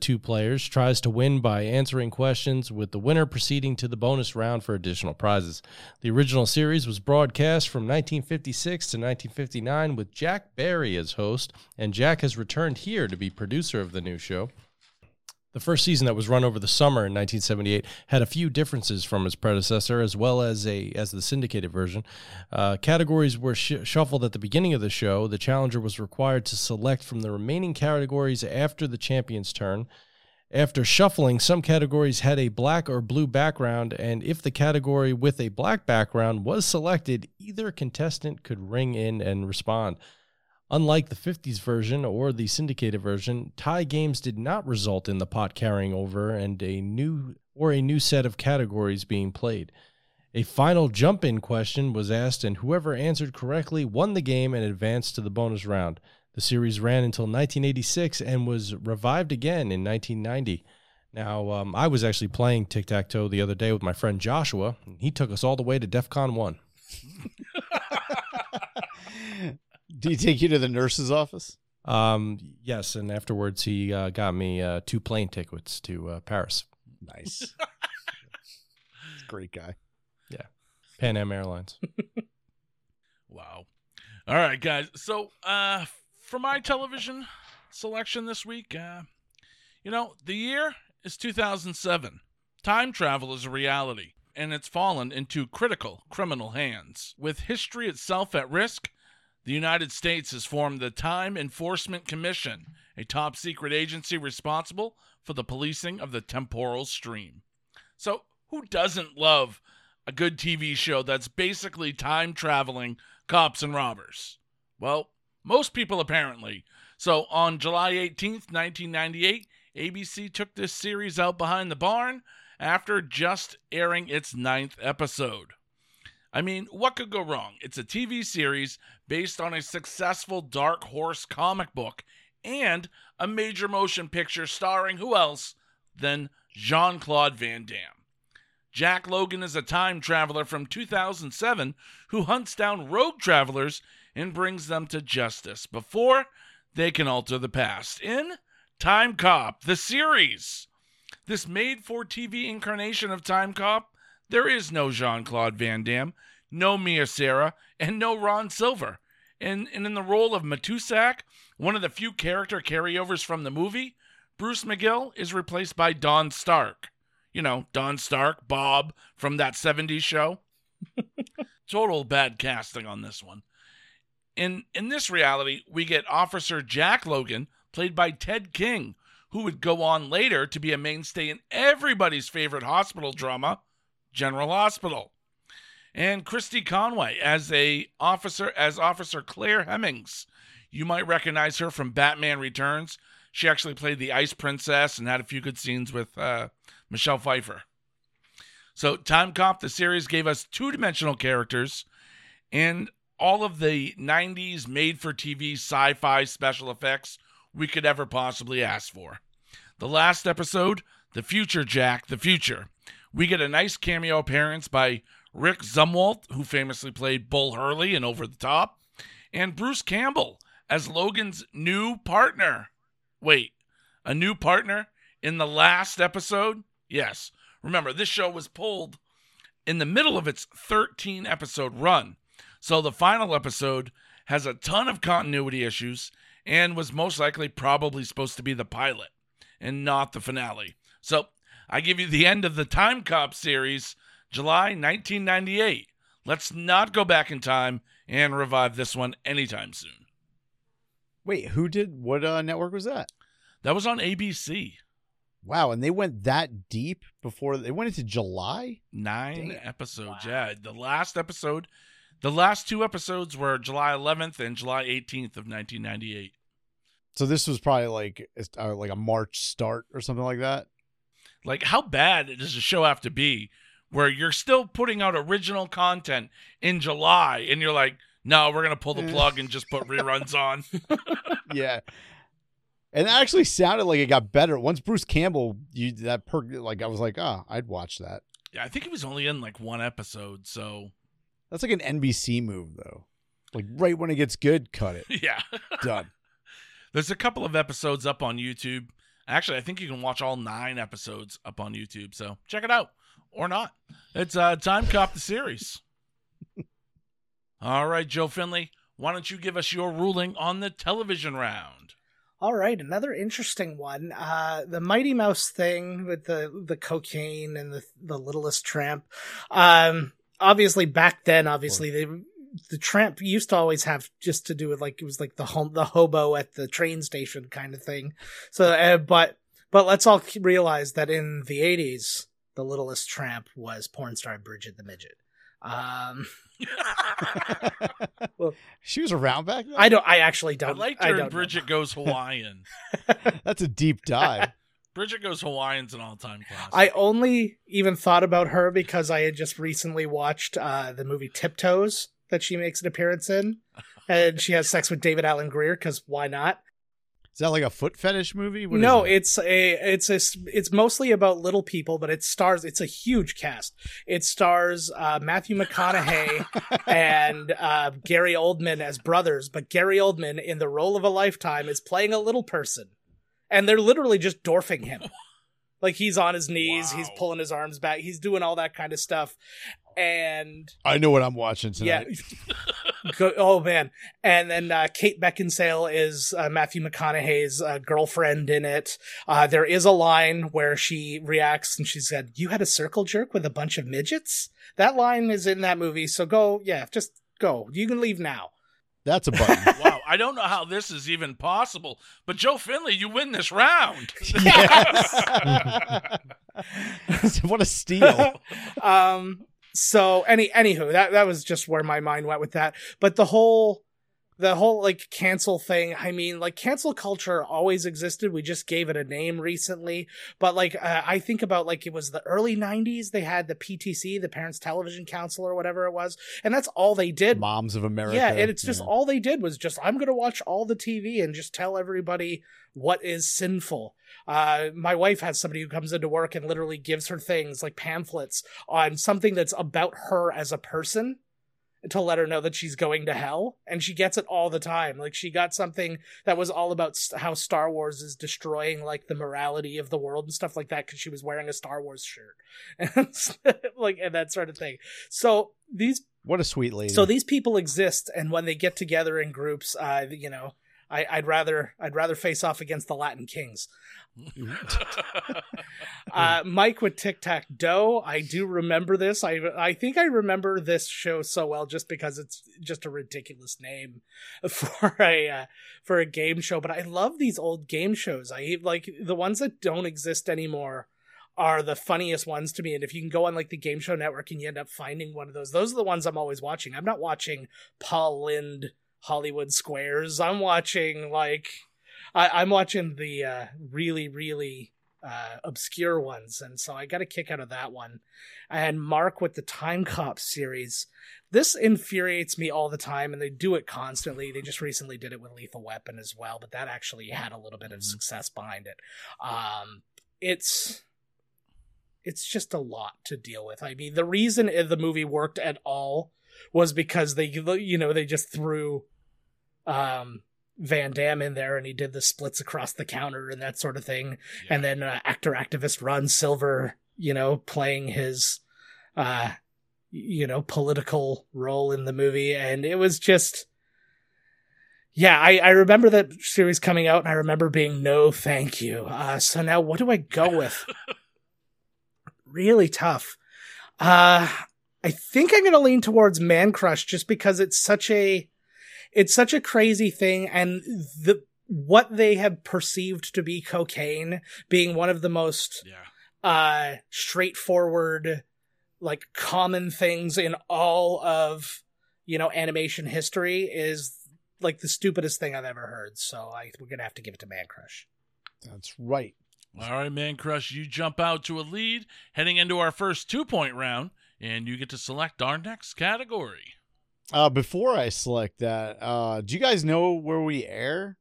two players tries to win by answering questions, with the winner proceeding to the bonus round for additional prizes. The original series was broadcast from 1956 to 1959 with Jack Barry as host, and Jack has returned here to be producer of the new show. The first season, that was run over the summer in 1978, had a few differences from its predecessor, as well as the syndicated version. Categories were shuffled at the beginning of the show. The challenger was required to select from the remaining categories after the champion's turn. After shuffling, some categories had a black or blue background, and if the category with a black background was selected, either contestant could ring in and respond. Unlike the 50s version or the syndicated version, tie games did not result in the pot carrying over and a new set of categories being played. A final jump-in question was asked, and whoever answered correctly won the game and advanced to the bonus round. The series ran until 1986 and was revived again in 1990. Now, I was actually playing Tic-Tac-Toe the other day with my friend Joshua, and he took us all the way to DEF CON 1. Did he take you to the nurse's office? Yes, and afterwards he got me 2 plane tickets to Paris. Nice. Great guy. Yeah. Pan Am Airlines. Wow. All right, guys. So for my television selection this week, the year is 2007. Time travel is a reality, and it's fallen into critical criminal hands. With history itself at risk, the United States has formed the Time Enforcement Commission, a top-secret agency responsible for the policing of the temporal stream. So who doesn't love a good TV show that's basically time-traveling cops and robbers? Well, most people apparently. So on July 18th, 1998, ABC took this series out behind the barn after just airing its 9th episode. I mean, what could go wrong? It's a TV series based on a successful Dark Horse comic book and a major motion picture starring who else than Jean-Claude Van Damme. Jack Logan is a time traveler from 2007 who hunts down rogue travelers and brings them to justice before they can alter the past in Time Cop, the series. This made-for-TV incarnation of Time Cop, there is no Jean-Claude Van Damme, no Mia Sara, and no Ron Silver. And in the role of Matusak, one of the few character carryovers from the movie, Bruce McGill is replaced by Don Stark. You know, Don Stark, Bob, from that 70s show. Total bad casting on this one. In this reality, we get Officer Jack Logan, played by Ted King, who would go on later to be a mainstay in everybody's favorite hospital drama, General Hospital, and Christy Conway as Officer Claire Hemmings. You might recognize her from Batman Returns. She actually played the Ice Princess and had a few good scenes with Michelle Pfeiffer. So Time Cop, the series, gave us two-dimensional characters and all of the 90s made-for-TV sci-fi special effects we could ever possibly ask for. The last episode, The Future Jack, The Future. We get a nice cameo appearance by Rick Zumwalt, who famously played Bull Hurley in Over the Top, and Bruce Campbell as Logan's new partner. Wait, a new partner in the last episode? Yes. Remember, this show was pulled in the middle of its 13-episode run, so the final episode has a ton of continuity issues and was most likely probably supposed to be the pilot and not the finale. So I give you the end of the Time Cop series, July 1998. Let's not go back in time and revive this one anytime soon. Wait, what network was that? That was on ABC. Wow, and they went that deep before they went into July? 9 Damn. Episodes, wow. Yeah. The last two episodes were July 11th and July 18th of 1998. So this was probably like a March start or something like that. Like, how bad does the show have to be where you're still putting out original content in July and you're like, no, we're going to pull the plug and just put reruns on. Yeah. And it actually sounded like it got better. Once Bruce Campbell, I was like, ah, oh, I'd watch that. Yeah, I think it was only in like one episode, so. That's like an NBC move, though. Like, right when it gets good, cut it. Yeah. Done. There's a couple of episodes up on YouTube. Actually, I think you can watch all 9 episodes up on YouTube, so check it out. Or not. It's Time Cop the series. All right, Joe Findlay, why don't you give us your ruling on the television round? All right, another interesting one. The Mighty Mouse thing with the cocaine and the Littlest Tramp. Obviously, back then, the Tramp used to always have just to do with like, it was like the hobo at the train station kind of thing. So, but let's all realize that in the 80s, the Littlest Tramp was porn star Bridget the Midget. Well, she was around back then? I actually don't. I liked her in Bridget Goes Hawaiian. That's a deep dive. Bridget Goes Hawaiian's an all-time classic. I only even thought about her because I had just recently watched the movie Tiptoes that she makes an appearance in, and she has sex with David Alan Greer because why not? Is that like a foot fetish movie? No, it's mostly about little people, but it's a huge cast. It stars Matthew McConaughey and Gary Oldman as brothers, but Gary Oldman in the role of a lifetime is playing a little person, and they're literally just dwarfing him. Like, he's on his knees, wow. He's pulling his arms back, he's doing all that kind of stuff. And I know what I'm watching tonight. Yeah. Oh, man. And then Kate Beckinsale is Matthew McConaughey's girlfriend in it. There is a line where she reacts and she said, "You had a circle jerk with a bunch of midgets?" That line is in that movie. So go. Yeah, just go. You can leave now. That's a button. Wow. I don't know how this is even possible, but Joe Findlay, you win this round. Yes. What a steal. So anywho, that was just where my mind went with that. But the whole like cancel thing, I mean, like, cancel culture always existed. We just gave it a name recently. But like, I think about like, it was the early 90s. They had the PTC, the Parents Television Council or whatever it was. And that's all they did. Moms of America. Yeah. And it's just all they did was just, I'm going to watch all the TV and just tell everybody what is sinful. My wife has somebody who comes into work and literally gives her things like pamphlets on something that's about her as a person to let her know that she's going to hell. And she gets it all the time. Like, she got something that was all about how Star Wars is destroying like the morality of the world and stuff like that, because she was wearing a Star Wars shirt and like, and that sort of thing. So what a sweet lady. So these people exist. And when they get together in groups, you know, I'd rather face off against the Latin Kings. Mike with Tic Tac Doe. I do remember this. I think I remember this show so well just because it's just a ridiculous name for a game show. But I love these old game shows. I like the ones that don't exist anymore are the funniest ones to me. And if you can go on like the Game Show Network and you end up finding one of those are the ones I'm always watching. I'm not watching Paul Lynde Hollywood Squares. I'm watching like I'm watching the really, really obscure ones. And so I got a kick out of that one. And Mark with the Time Cop series. This infuriates me all the time, and they do it constantly. They just recently did it with Lethal Weapon as well, but that actually had a little bit of success behind it. It's just a lot to deal with. I mean, the reason the movie worked at all was because they just threw Van Damme in there, and he did the splits across the counter and that sort of thing. Yeah. And then actor activist Ron Silver, you know, playing his, you know, political role in the movie. And it was just, yeah, I remember that series coming out, and I remember being, no, thank you. So now what do I go with? Really tough. I think I'm going to lean towards Mancrush just because it's such a crazy thing. And what they have perceived to be cocaine being one of the most straightforward, like, common things in all of, you know, animation history is like the stupidest thing I've ever heard. So we're going to have to give it to Mancrush. That's right. All right, Mancrush, you jump out to a lead heading into our first two-point round, and you get to select our next category. Before I select that, do you guys know where we air?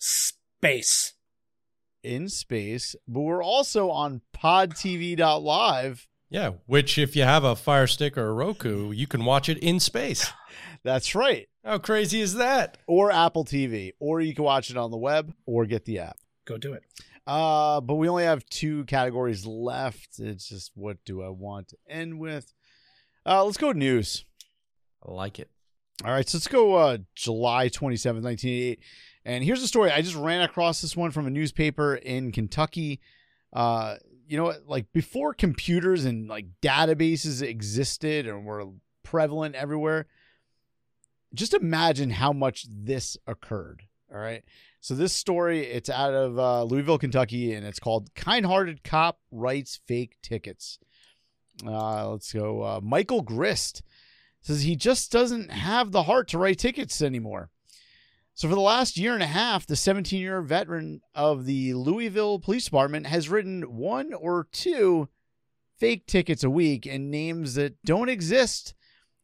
Space. In space, but we're also on podtv.live. Yeah, which if you have a Fire Stick or a Roku, you can watch it in space. That's right. How crazy is that? Or Apple TV, or you can watch it on the web or get the app. Go do it. But we only have two categories left. It's just, what do I want to end with? Let's go news. I like it. All right, so let's go July 27th, 1988. And here's a story. I just ran across this one from a newspaper in Kentucky. You know, like before computers and like databases existed and were prevalent everywhere, just imagine how much this occurred. All right. So this story, it's out of Louisville, Kentucky, and it's called Kind-Hearted Cop Writes Fake Tickets. Let's go. Michael Grist says he just doesn't have the heart to write tickets anymore. So for the last year and a half, the 17-year veteran of the Louisville Police Department has written one or two fake tickets a week and names that don't exist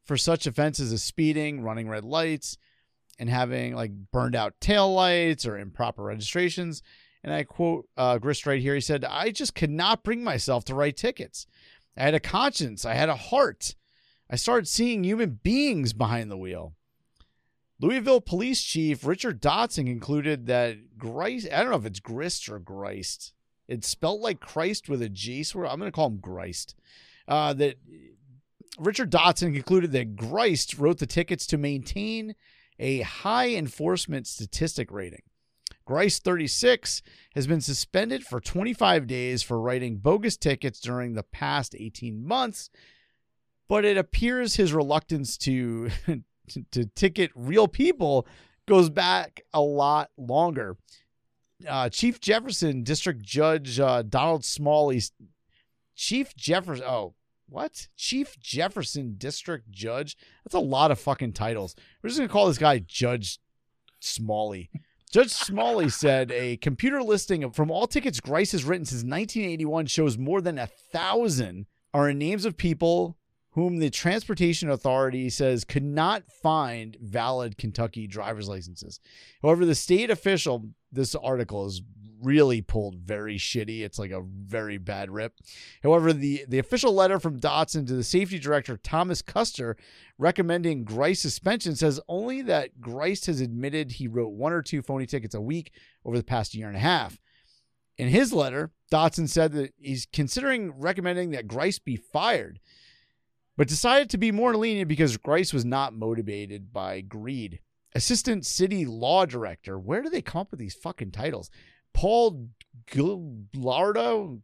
for such offenses as speeding, running red lights, and having like burned out taillights or improper registrations. And I quote Grist right here. He said, I just could not bring myself to write tickets. I had a conscience. I had a heart. I started seeing human beings behind the wheel. Louisville Police Chief Richard Dotson concluded that Grist, I don't know if it's Grist or Grist. It's spelled like Christ with a G, so I'm going to call him Grist. That Richard Dotson concluded that Grist wrote the tickets to maintain a high enforcement statistic rating. Grist, 36, has been suspended for 25 days for writing bogus tickets during the past 18 months, but it appears his reluctance to ticket real people goes back a lot longer. Chief Jefferson, District Judge Donald Smalley, Chief Jefferson District Judge? That's a lot of fucking titles. We're just going to call this guy Judge Smalley. Judge Smalley said a computer listing from all tickets Grist has written since 1981 shows more than 1,000 are in names of people whom the Transportation Authority says could not find valid Kentucky driver's licenses. However, the state official, this article is really pulled very shitty. It's like a very bad rip. However, the official letter from Dotson to the safety director, Thomas Custer, recommending Grist suspension says only that Grist has admitted he wrote one or two phony tickets a week over the past year and a half. In his letter, Dotson said that he's considering recommending that Grist be fired, but decided to be more lenient because Grist was not motivated by greed. Assistant City Law Director, where do they come up with these fucking titles? Paul Gallardo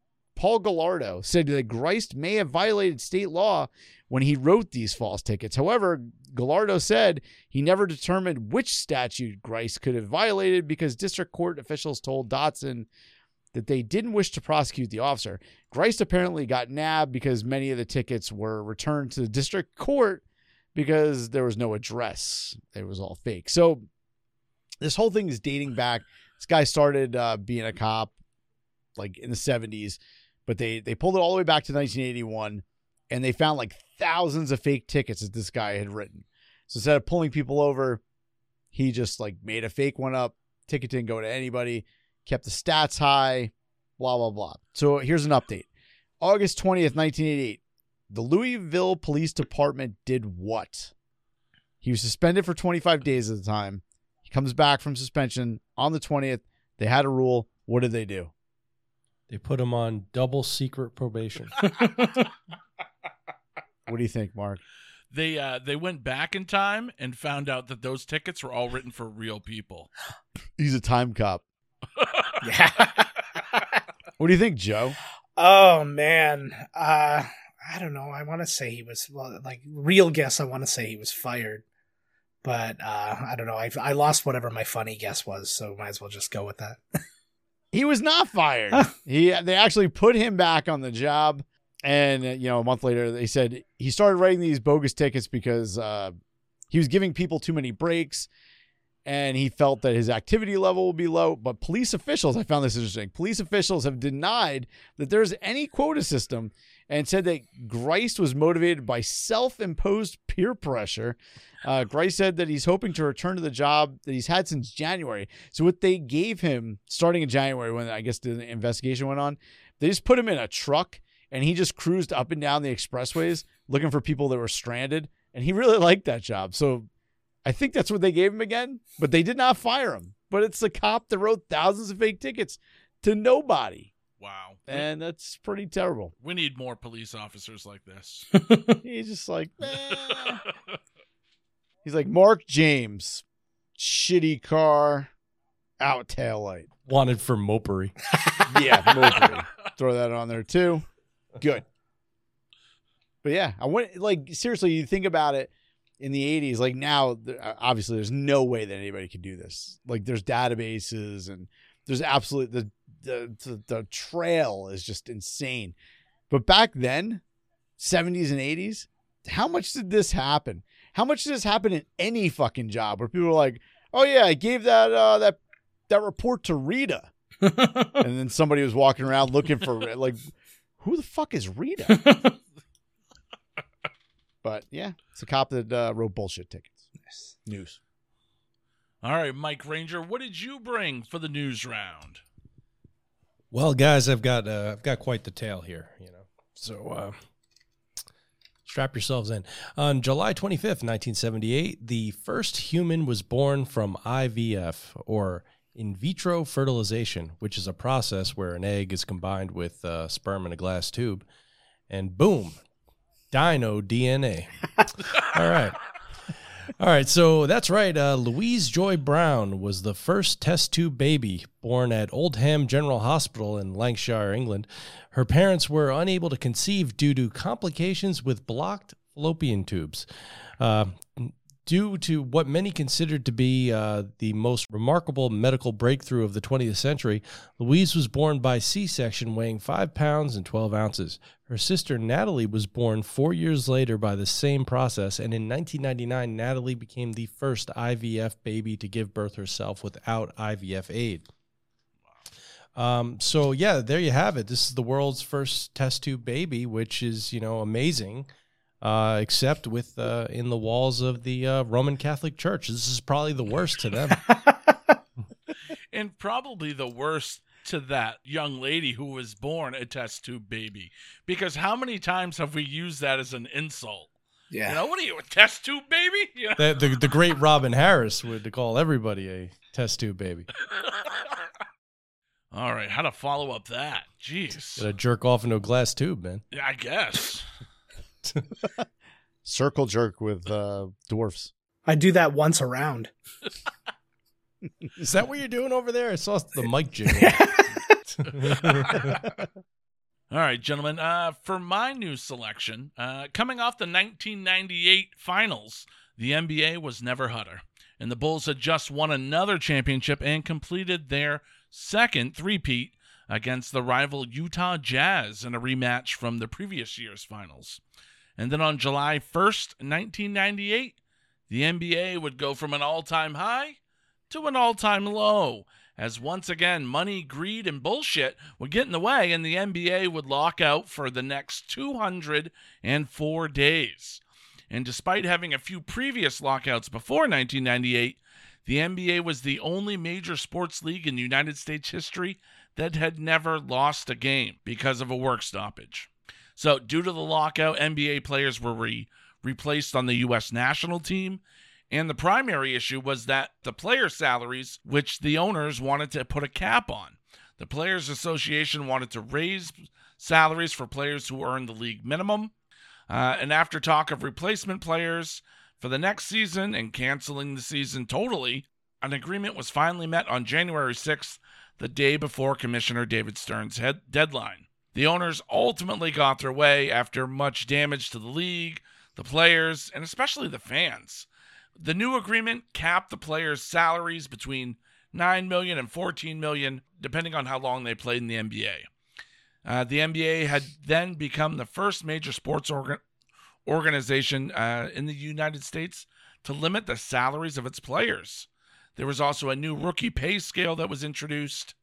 said that Grist may have violated state law when he wrote these false tickets. However, Gallardo said he never determined which statute Grist could have violated because district court officials told Dotson that they didn't wish to prosecute the officer. Grist apparently got nabbed because many of the tickets were returned to the district court because there was no address. It was all fake. So this whole thing is dating back. This guy started being a cop like in the 70s, but they pulled it all the way back to 1981, and they found like thousands of fake tickets that this guy had written. So instead of pulling people over, he just like made a fake one up. Ticket didn't go to anybody. Kept the stats high, blah, blah, blah. So here's an update. August 20th, 1988. The Louisville Police Department did what? He was suspended for 25 days at the time. He comes back from suspension on the 20th. They had a rule. What did they do? They put him on double secret probation. What do you think, Mark? They went back in time and found out that those tickets were all written for real people. He's a time cop. Yeah. What do you think, Joe? Oh man, I don't know. I want to say he was I want to say he was fired, but I don't know. I lost whatever my funny guess was, so might as well just go with that. He was not fired. They actually put him back on the job, and a month later they said he started writing these bogus tickets because he was giving people too many breaks. and he felt that his activity level would be low. But police officials, I found this interesting, police officials have denied that there's any quota system and said that Grice was motivated by self-imposed peer pressure. Grice said that he's hoping to return to the job that he's had since January. So what they gave him starting in January, when I guess the investigation went on, they just put him in a truck and he just cruised up and down the expressways looking for people that were stranded. And he really liked that job. So I think that's what they gave him again, but they did not fire him. But it's the cop that wrote thousands of fake tickets to nobody. Wow. And that's pretty terrible. We need more police officers like this. He's just like, eh. He's like, Mark James, shitty car, out taillight. Wanted for mopery. Yeah, mopery. Throw that on there too. Good. But yeah, I went, like, seriously, you think about it in the 80s, like now, obviously, there's no way that anybody could do this. Like, there's databases and there's absolutely the trail is just insane. But back then, 70s and 80s, how much did this happen? How much did this happen in any fucking job where people are like, oh yeah, I gave that that report to Rita, and then somebody was walking around looking for, like, who the fuck is Rita? But yeah, it's a cop that wrote bullshit tickets. Nice. News. All right, Mike Ranger, what did you bring for the news round? Well, guys, I've got quite the tale here, you know. So strap yourselves in. On July 25th, 1978, the first human was born from IVF, or in vitro fertilization, which is a process where an egg is combined with sperm in a glass tube, and boom, dino DNA. All right. All right, so that's right. Louise Joy Brown was the first test tube baby born at Oldham General Hospital in Lancashire, England. Her parents were unable to conceive due to complications with blocked fallopian tubes, due to what many considered to be the most remarkable medical breakthrough of the 20th century. Louise was born by C-section, weighing 5 pounds and 12 ounces. Her sister, Natalie, was born 4 years later by the same process, and in 1999, Natalie became the first IVF baby to give birth herself without IVF aid. So, yeah, there you have it. This is the world's first test tube baby, which is, you know, amazing. Except with in the walls of the Roman Catholic Church. This is probably the worst to them. And probably the worst to that young lady who was born a test tube baby. Because how many times have we used that as an insult? Yeah. You know, what are you, a test tube baby? You know? The great Robin Harris would call everybody a test tube baby. All right, how to follow up that? Jeez. Gotta jerk off into a glass tube, man. Yeah, I guess. Circle jerk with dwarfs. I do that once a round. Is that what you're doing over there? I saw the mic jiggle. All right, gentlemen. For my new selection, coming off the 1998 finals, the NBA was never hotter, and the Bulls had just won another championship and completed their second three-peat against the rival Utah Jazz in a rematch from the previous year's finals. And then on July 1st, 1998, the NBA would go from an all-time high to an all-time low, as once again, money, greed, and bullshit would get in the way, and the NBA would lock out for the next 204 days. And despite having a few previous lockouts before 1998, the NBA was the only major sports league in United States history that had never lost a game because of a work stoppage. So due to the lockout, NBA players were replaced on the U.S. national team, and the primary issue was that the player salaries, which the owners wanted to put a cap on. The Players Association wanted to raise salaries for players who earned the league minimum, and after talk of replacement players for the next season and canceling the season totally, an agreement was finally met on January 6th, the day before Commissioner David Stern's deadline. The owners ultimately got their way after much damage to the league, the players, and especially the fans. The new agreement capped the players' salaries between $9 million and $14 million, depending on how long they played in the NBA. The NBA had then become the first major sports organization in the United States to limit the salaries of its players. There was also a new rookie pay scale that was introduced.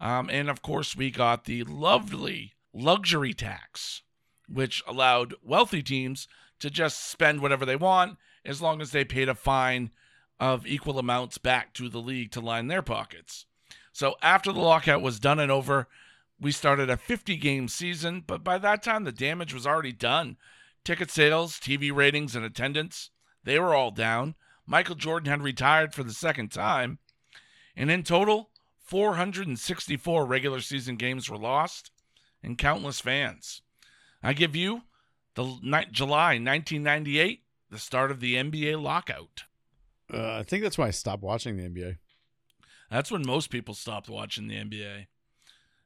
And of course, we got the lovely luxury tax, which allowed wealthy teams to just spend whatever they want as long as they paid a fine of equal amounts back to the league to line their pockets. So after the lockout was done and over, we started a 50-game season, but by that time, the damage was already done. Ticket sales, TV ratings, and attendance, they were all down. Michael Jordan had retired for the second time, and in total, 464 regular season games were lost, and countless fans. I give you the July 1998, the start of the NBA lockout. I think that's why I stopped watching the NBA. That's when most people stopped watching the NBA.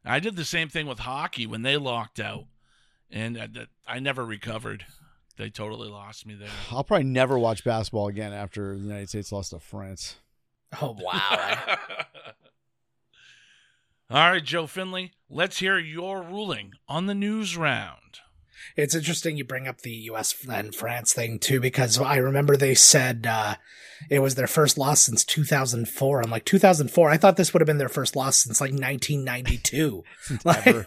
I did the same thing with hockey when they locked out, and I never recovered. They totally lost me there. I'll probably never watch basketball again after the United States lost to France. Oh, wow. All right, Joe Findlay, let's hear your ruling on the news round. It's interesting you bring up the U.S. and France thing, too, because I remember they said it was their first loss since 2004. I'm like, 2004? I thought this would have been their first loss since, like, 1992. Like,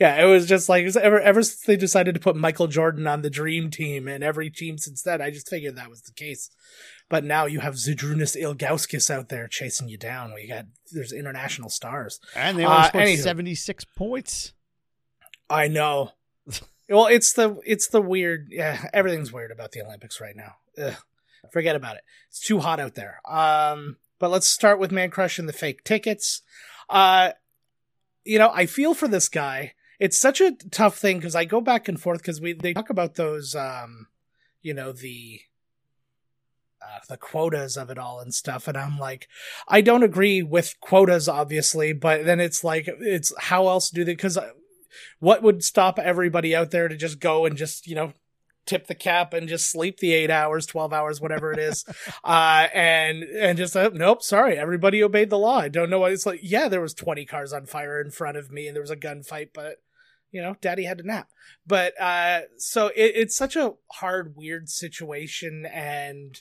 yeah, it was just like, ever since they decided to put Michael Jordan on the Dream Team and every team since then, I just figured that was the case. But now you have Zdrunas Ilgauskas out there chasing you down. There's international stars. And they only scored 76 points. I know. Well, it's the weird. Yeah, everything's weird about the Olympics right now. Ugh, forget about it. It's too hot out there. But let's start with Mancrush and the fake tickets. I feel for this guy. It's such a tough thing because I go back and forth because they talk about those, the quotas of it all and stuff, and I'm like, I don't agree with quotas, obviously, but then it's like, it's how else do they? Because what would stop everybody out there to just go and just, tip the cap and just sleep the 8 hours, 12 hours, whatever it is. And just, nope, sorry. Everybody obeyed the law. I don't know why. It's like, yeah, there was 20 cars on fire in front of me and there was a gunfight, but daddy had to nap. But, so it's such a hard, weird situation, and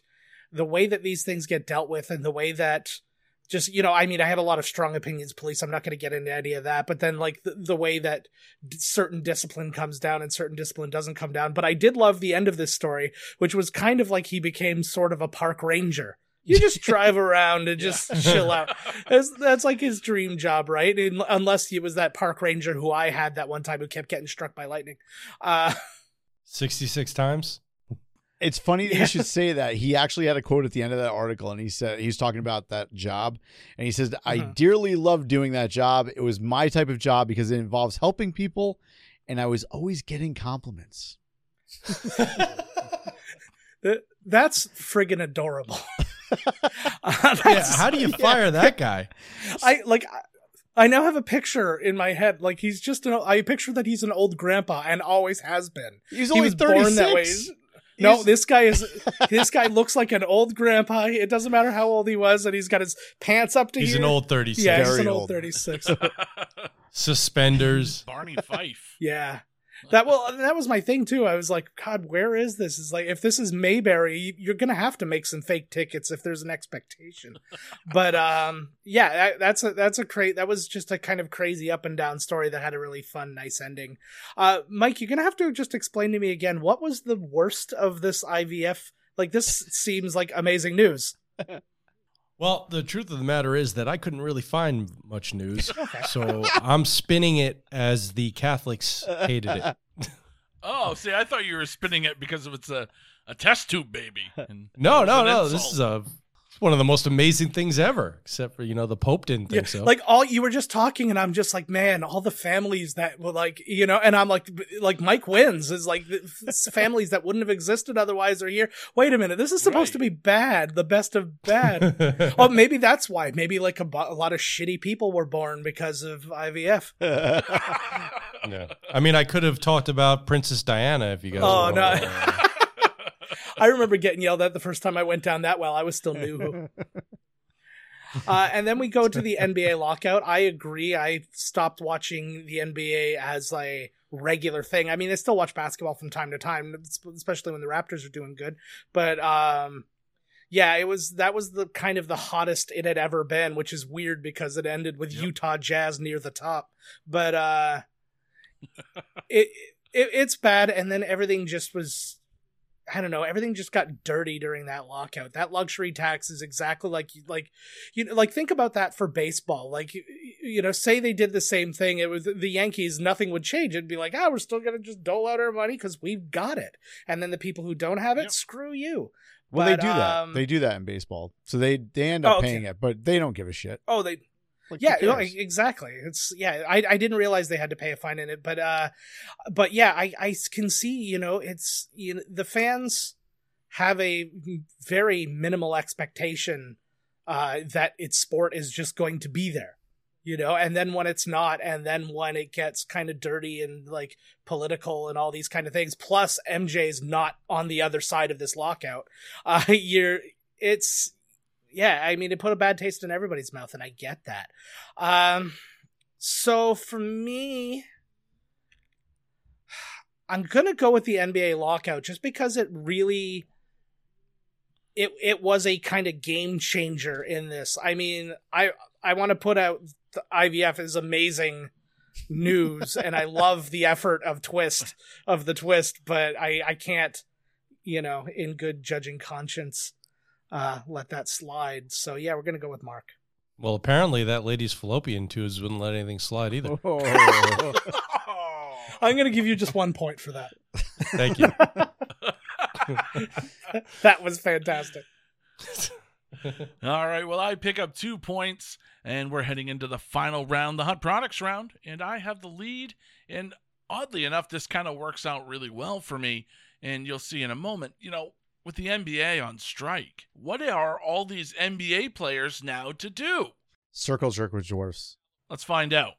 the way that these things get dealt with and the way that, I had a lot of strong opinions, police. I'm not going to get into any of that. But then, like, the way that certain discipline comes down and certain discipline doesn't come down. But I did love the end of this story, which was kind of like he became sort of a park ranger. You just drive around and just chill out. That's like his dream job, right? And unless it was that park ranger who I had that one time who kept getting struck by lightning. 66 times? It's funny that you should say that. He actually had a quote at the end of that article, and he said he was talking about that job, and he says, I dearly loved doing that job. It was my type of job because it involves helping people, and I was always getting compliments. That's friggin' adorable. How do you fire that guy? I now have a picture in my head. Like, he's just I picture that he's an old grandpa and always has been. He was 36. Born that way. No, this guy looks like an old grandpa. It doesn't matter how old he was, and he's got his pants up to here. He's an old 36. Yeah, he's an old 36. Suspenders. Barney Fife. Yeah. That was my thing too. I was like, God, where is this? It's like, if this is Mayberry, you're going to have to make some fake tickets if there's an expectation. But that was just a kind of crazy up and down story that had a really fun, nice ending. Mike, you're going to have to just explain to me again, what was the worst of this IVF? Like, this seems like amazing news. Well, the truth of the matter is that I couldn't really find much news, so I'm spinning it as the Catholics hated it. Oh, see, I thought you were spinning it because it's a test tube baby. And no. This is one of the most amazing things ever, except for, the Pope didn't think so. Like, all you were just talking, and I'm just like, man, all the families that were like, and I'm like Mike wins is like families that wouldn't have existed otherwise are here. Wait a minute, this is supposed to be bad, the best of bad. Oh, maybe that's why. Maybe like a lot of shitty people were born because of IVF. No, I mean, I could have talked about Princess Diana if you guys. Oh no. I remember getting yelled at the first time I went down that well. I was still new. And then we go to the NBA lockout. I agree. I stopped watching the NBA as a regular thing. I mean, I still watch basketball from time to time, especially when the Raptors are doing good. But yeah, it was, that was the kind of the hottest it had ever been, which is weird because it ended with Utah Jazz near the top, but it's bad. And then everything just was, I don't know, everything just got dirty during that lockout. That luxury tax is exactly like, you know, like think about that for baseball. Like, you know, say they did the same thing. It was the Yankees, nothing would change. It'd be like, we're still going to just dole out our money because we've got it. And then the people who don't have it, screw you. Well, but, they do that. They do that in baseball. So they end up paying it, but they don't give a shit. Oh, they... Like, yeah, exactly. It's I didn't realize they had to pay a fine in it, but yeah, I can see, you know, it's, you know, the fans have a very minimal expectation that its sport is just going to be there, you know, and then when it's not, and then when it gets kind of dirty and like political and all these kind of things, plus MJ's not on the other side of this lockout, yeah, I mean, it put a bad taste in everybody's mouth, and I get that. So for me, I'm going to go with the NBA lockout just because it really, it was a kind of game changer in this. I mean, I want to put out the IVF is amazing news, and I love the effort of the twist, but I can't, you know, in good judging conscience, let that slide. So yeah, we're gonna go with Mark. Well, apparently that lady's fallopian tubes wouldn't let anything slide either. Oh. I'm gonna give you just 1 point for that. Thank you. That was fantastic. All right, well, I pick up 2 points, and we're heading into the final round, the Hot Products round, and I have the lead. And oddly enough, this kind of works out really well for me, and you'll see in a moment. You know, with the NBA on strike, what are all these NBA players now to do? Circle jerk with dwarfs. Let's find out.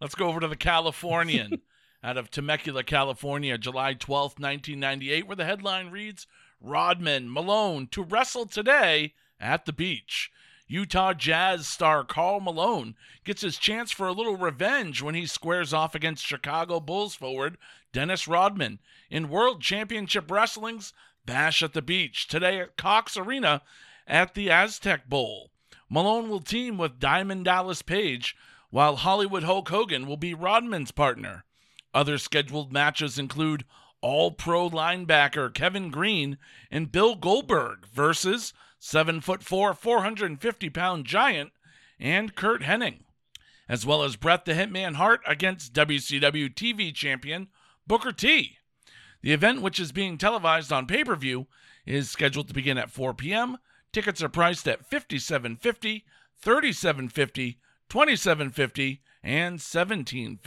Let's go over to the Californian out of Temecula, California, July 12th, 1998, where the headline reads, Rodman Malone to wrestle today at the beach. Utah Jazz star Karl Malone gets his chance for a little revenge when he squares off against Chicago Bulls forward Dennis Rodman in World Championship Wrestling's Bash at the Beach today at Cox Arena at the Aztec Bowl. Malone will team with Diamond Dallas Page, while Hollywood Hulk Hogan will be Rodman's partner. Other scheduled matches include All-Pro linebacker Kevin Green and Bill Goldberg versus 7'4", 450-pound giant and Kurt Hennig, as well as Bret the Hitman Hart against WCW TV champion Booker T. The event, which is being televised on pay-per-view, is scheduled to begin at 4 p.m. Tickets are priced at $57.50, $37.50, $27.50, and $17.50.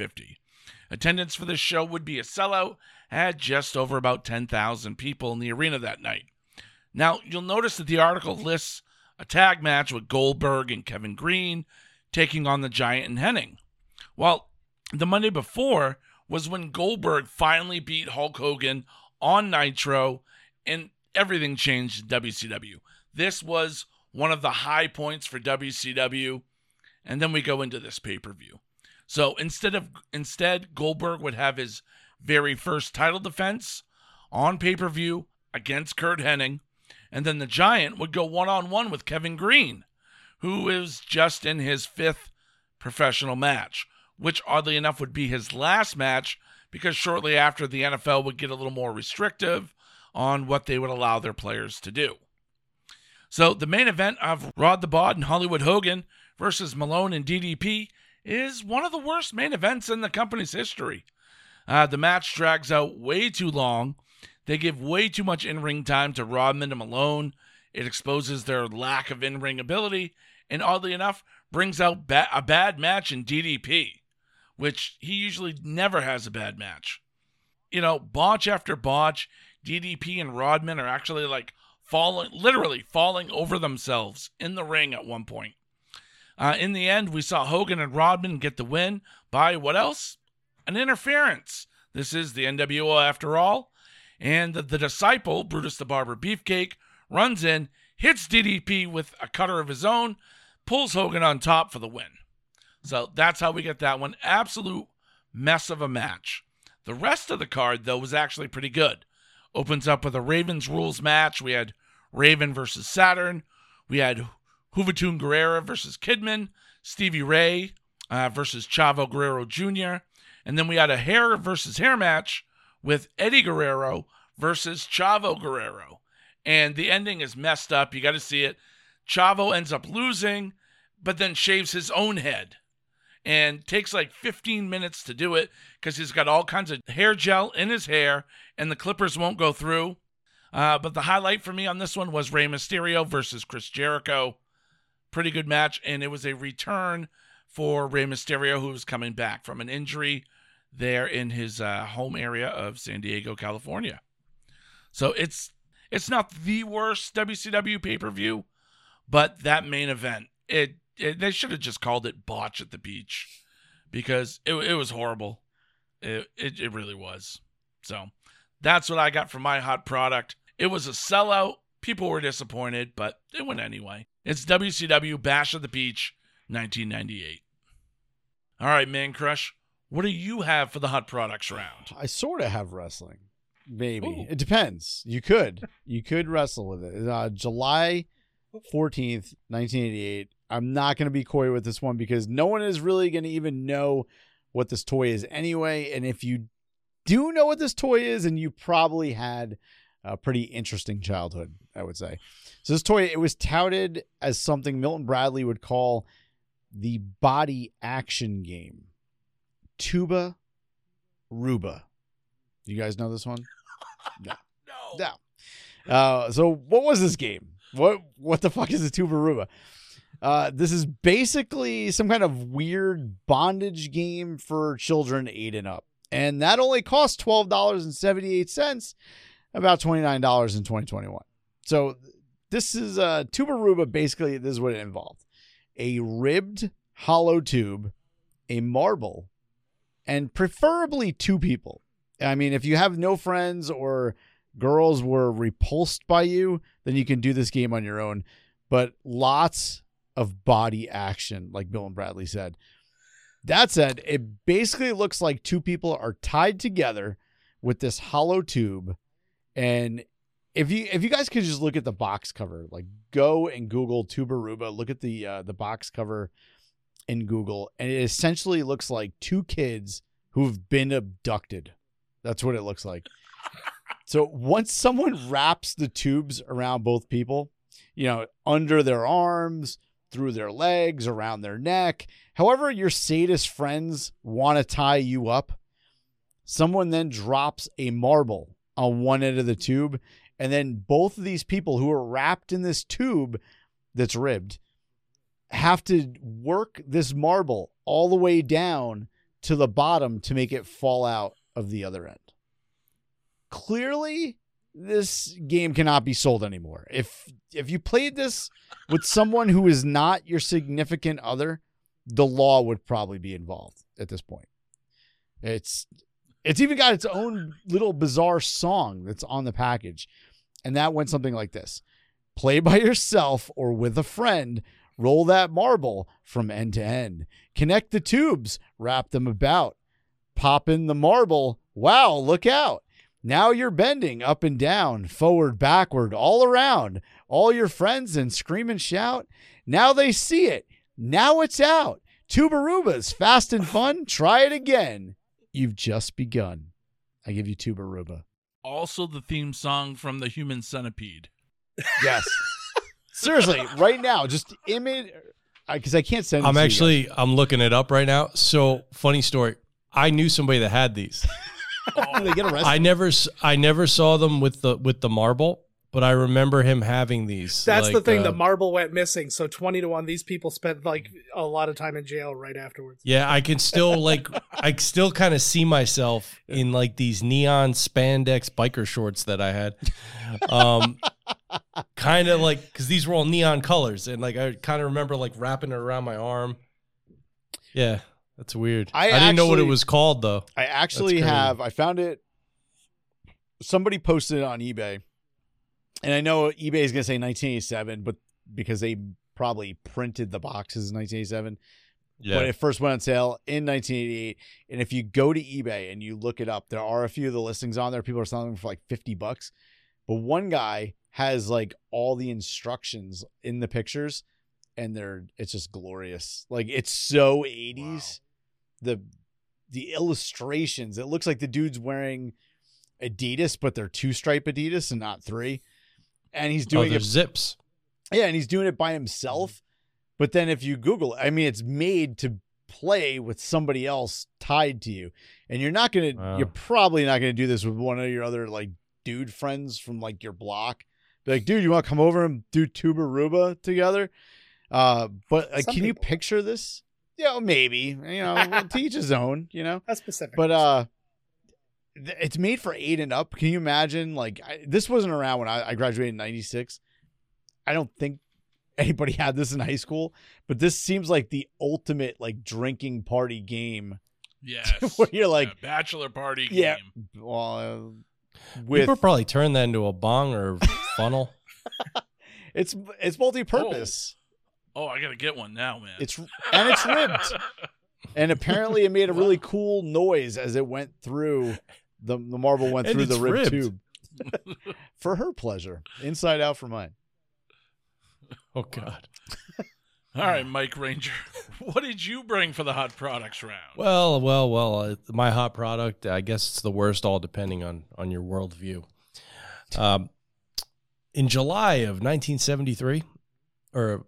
Attendance for this show would be a sellout at just over about 10,000 people in the arena that night. Now, you'll notice that the article lists a tag match with Goldberg and Kevin Green taking on the Giant and Hennig. Well, the Monday before was when Goldberg finally beat Hulk Hogan on Nitro, and everything changed in WCW. This was one of the high points for WCW, and then we go into this pay-per-view. So instead, Goldberg would have his very first title defense on pay-per-view against Kurt Hennig, and then the Giant would go one-on-one with Kevin Green, who is just in his 5th professional match, which oddly enough would be his last match because shortly after the NFL would get a little more restrictive on what they would allow their players to do. So the main event of Rod the Bod and Hollywood Hogan versus Malone and DDP is one of the worst main events in the company's history. The match drags out way too long. They give way too much in-ring time to Rodman and Malone. It exposes their lack of in-ring ability, and oddly enough, brings out a bad match in DDP, which he usually never has a bad match. You know, botch after botch, DDP and Rodman are actually like literally falling over themselves in the ring at one point. In the end, we saw Hogan and Rodman get the win by what else? An interference. This is the NWO after all. And the disciple, Brutus the Barber Beefcake, runs in, hits DDP with a cutter of his own, pulls Hogan on top for the win. So that's how we get that one. Absolute mess of a match. The rest of the card, though, was actually pretty good. Opens up with a Ravens rules match. We had Raven versus Saturn. We had Juventud Guerrera versus Kidman, Stevie Ray versus Chavo Guerrero Jr., and then we had a hair versus hair match with Eddie Guerrero versus Chavo Guerrero. And the ending is messed up. You got to see it. Chavo ends up losing, but then shaves his own head. And takes like 15 minutes to do it because he's got all kinds of hair gel in his hair and the clippers won't go through. But the highlight for me on this one was Rey Mysterio versus Chris Jericho. Pretty good match. And it was a return for Rey Mysterio, who was coming back from an injury there in his home area of San Diego, California. So it's not the worst WCW pay-per-view, but that main event, they should have just called it Botch at the Beach, because it was horrible. It really was. So that's what I got from my hot product. It was a sellout. People were disappointed, but it went anyway. It's WCW Bash at the Beach 1998. All right, Mancrush, what do you have for the hot products round? I sort of have wrestling. Maybe. Ooh. It depends. You could wrestle with it. July 14th, 1988. I'm not going to be coy with this one because no one is really going to even know what this toy is anyway. And if you do know what this toy is, and you probably had a pretty interesting childhood, I would say. So this toy, it was touted as something Milton Bradley would call the body action game. Tuba Ruba. You guys know this one? No. So what was this game? What the fuck is a Tuba Ruba? This is basically some kind of weird bondage game for children 8 and up. And that only cost $12.78, about $29 in 2021. So this is a Tuba Ruba. Basically, this is what it involved. A ribbed hollow tube, a marble, and preferably two people. I mean, if you have no friends or girls were repulsed by you, then you can do this game on your own. But lots of body action, like Bill and Bradley said. That said, it basically looks like two people are tied together with this hollow tube. And if you guys could just look at the box cover, like go and Google Tuba Ruba, look at the box cover in Google, and it essentially looks like two kids who've been abducted. That's what it looks like. So once someone wraps the tubes around both people, under their arms, through their legs, around their neck, however your sadist friends want to tie you up, someone then drops a marble on one end of the tube, and then both of these people who are wrapped in this tube that's ribbed have to work this marble all the way down to the bottom to make it fall out of the other end. Clearly, this game cannot be sold anymore. If you played this with someone who is not your significant other, the law would probably be involved at this point. It's even got its own little bizarre song that's on the package. And that went something like this. Play by yourself or with a friend. Roll that marble from end to end. Connect the tubes. Wrap them about. Pop in the marble. Wow, look out. Now you're bending up and down, forward, backward, all around. All your friends and scream and shout. Now they see it. Now it's out. Tuba Ruba's fast and fun. Try it again. You've just begun. I give you Tuba Ruba. Also the theme song from The Human Centipede. Yes. Seriously, right now, just image, because I can't send it to you. I'm looking it up right now. So funny story. I knew somebody that had these. Oh, they get arrested. I never saw them with the marble, but I remember him having these. That's like, the thing. The marble went missing, so 20-1. These people spent like a lot of time in jail right afterwards. Yeah, I can still I still kind of see myself in like these neon spandex biker shorts that I had, kind of like because these were all neon colors, and like I kind of remember like wrapping it around my arm. Yeah. That's weird. I didn't know what it was called, though. I actually have. I found it. Somebody posted it on eBay. And I know eBay is going to say 1987, but because they probably printed the boxes in 1987. Yeah. But it first went on sale in 1988. And if you go to eBay and you look it up, there are a few of the listings on there. People are selling them for like $50. But one guy has like all the instructions in the pictures, and it's just glorious. Like, it's so 80s. Wow. The illustrations, it looks like the dude's wearing Adidas, but they're two-stripe Adidas and not three. And he's doing it, zips. Yeah, and he's doing it by himself. But then if you Google it, I mean, it's made to play with somebody else tied to you. And you're not going to, you're probably not going to do this with one of your other like dude friends from like your block. Be like, dude, you want to come over and do Tuba Ruba together? But like, can you picture this? Yeah, you know, maybe, you know, to each his own, you know, that's specific. But, it's made for 8 and up. Can you imagine? Like, this wasn't around when I graduated in 96. I don't think anybody had this in high school, but this seems like the ultimate like drinking party game. Yes. Where you're like, bachelor party game. Yeah. Well, people probably turn that into a bong or funnel. It's multi-purpose. Oh, I got to get one now, man. It's ribbed. And apparently it made a really cool noise as it went through the marble went through the ribbed tube. For her pleasure. Inside out for mine. Oh, God. All right, Mike Ranger. What did you bring for the hot products round? Well, my hot product, I guess it's the worst, all depending on your worldview. In July of 1973, in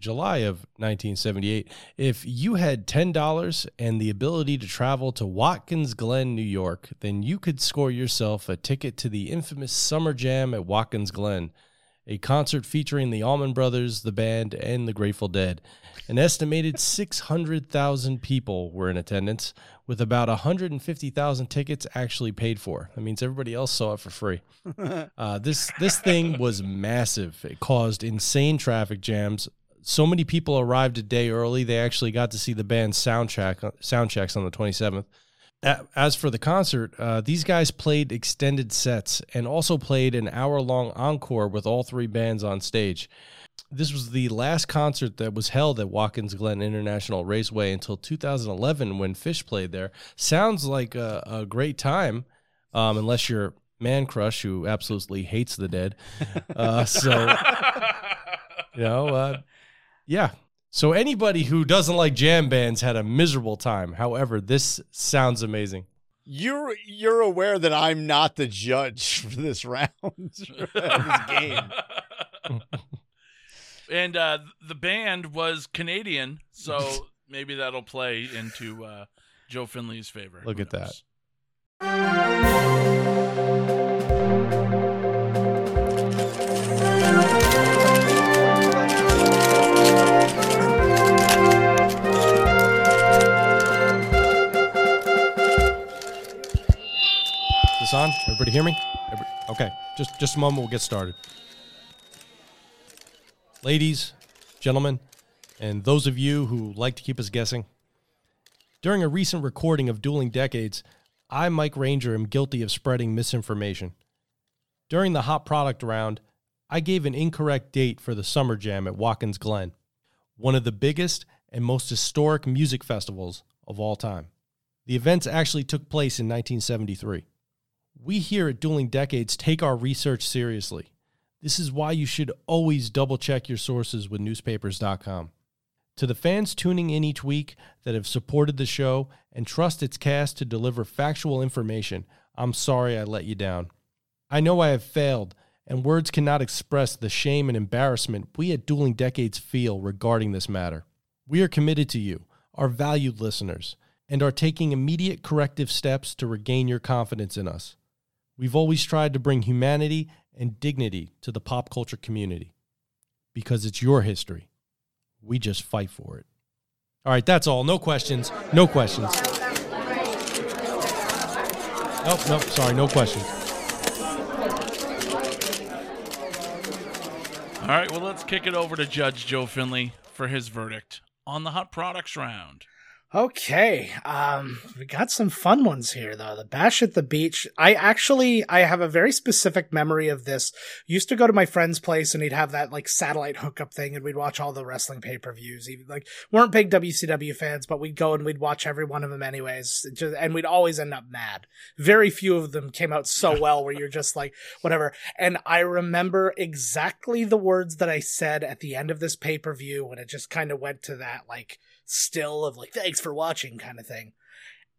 July of 1978, if you had $10 and the ability to travel to Watkins Glen, New York, then you could score yourself a ticket to the infamous Summer Jam at Watkins Glen, a concert featuring the Allman Brothers, the band, and the Grateful Dead. An estimated 600,000 people were in attendance, with about 150,000 tickets actually paid for. That means everybody else saw it for free. This thing was massive. It caused insane traffic jams. So many people arrived a day early, they actually got to see the band's sound checks on the 27th. As for the concert, these guys played extended sets and also played an hour-long encore with all three bands on stage. This was the last concert that was held at Watkins Glen International Raceway until 2011 when Fish played there. Sounds like a great time, unless you're Mancrush, who absolutely hates the Dead. Yeah. So anybody who doesn't like jam bands had a miserable time. However, this sounds amazing. You're aware that I'm not the judge for this round, for this game. And the band was Canadian, so maybe that'll play into Joe Findlay's favor. Look at that. Is this on? Everybody hear me? Okay, just a moment, we'll get started. Ladies, gentlemen, and those of you who like to keep us guessing, during a recent recording of Dueling Decades, I, Mike Ranger, am guilty of spreading misinformation. During the hot product round, I gave an incorrect date for the Summer Jam at Watkins Glen, one of the biggest and most historic music festivals of all time. The events actually took place in 1973. We here at Dueling Decades take our research seriously. This is why you should always double-check your sources with newspapers.com. To the fans tuning in each week that have supported the show and trust its cast to deliver factual information, I'm sorry I let you down. I know I have failed, and words cannot express the shame and embarrassment we at Dueling Decades feel regarding this matter. We are committed to you, our valued listeners, and are taking immediate corrective steps to regain your confidence in us. We've always tried to bring humanity and dignity to the pop culture community, because it's your history. We just fight for it. All right, that's all. No questions. Nope, sorry, no questions. All right, well, let's kick it over to Judge Joe Findlay for his verdict on the hot products round. Okay, we got some fun ones here, though. The Bash at the Beach. I have a very specific memory of this. Used to go to my friend's place, and he'd have that, like, satellite hookup thing, and we'd watch all the wrestling pay-per-views. Even, like, weren't big WCW fans, but we'd go and we'd watch every one of them anyways, and we'd always end up mad. Very few of them came out so well where you're just like, whatever. And I remember exactly the words that I said at the end of this pay-per-view when it just kind of went to that, like, still of like, thanks for watching kind of thing.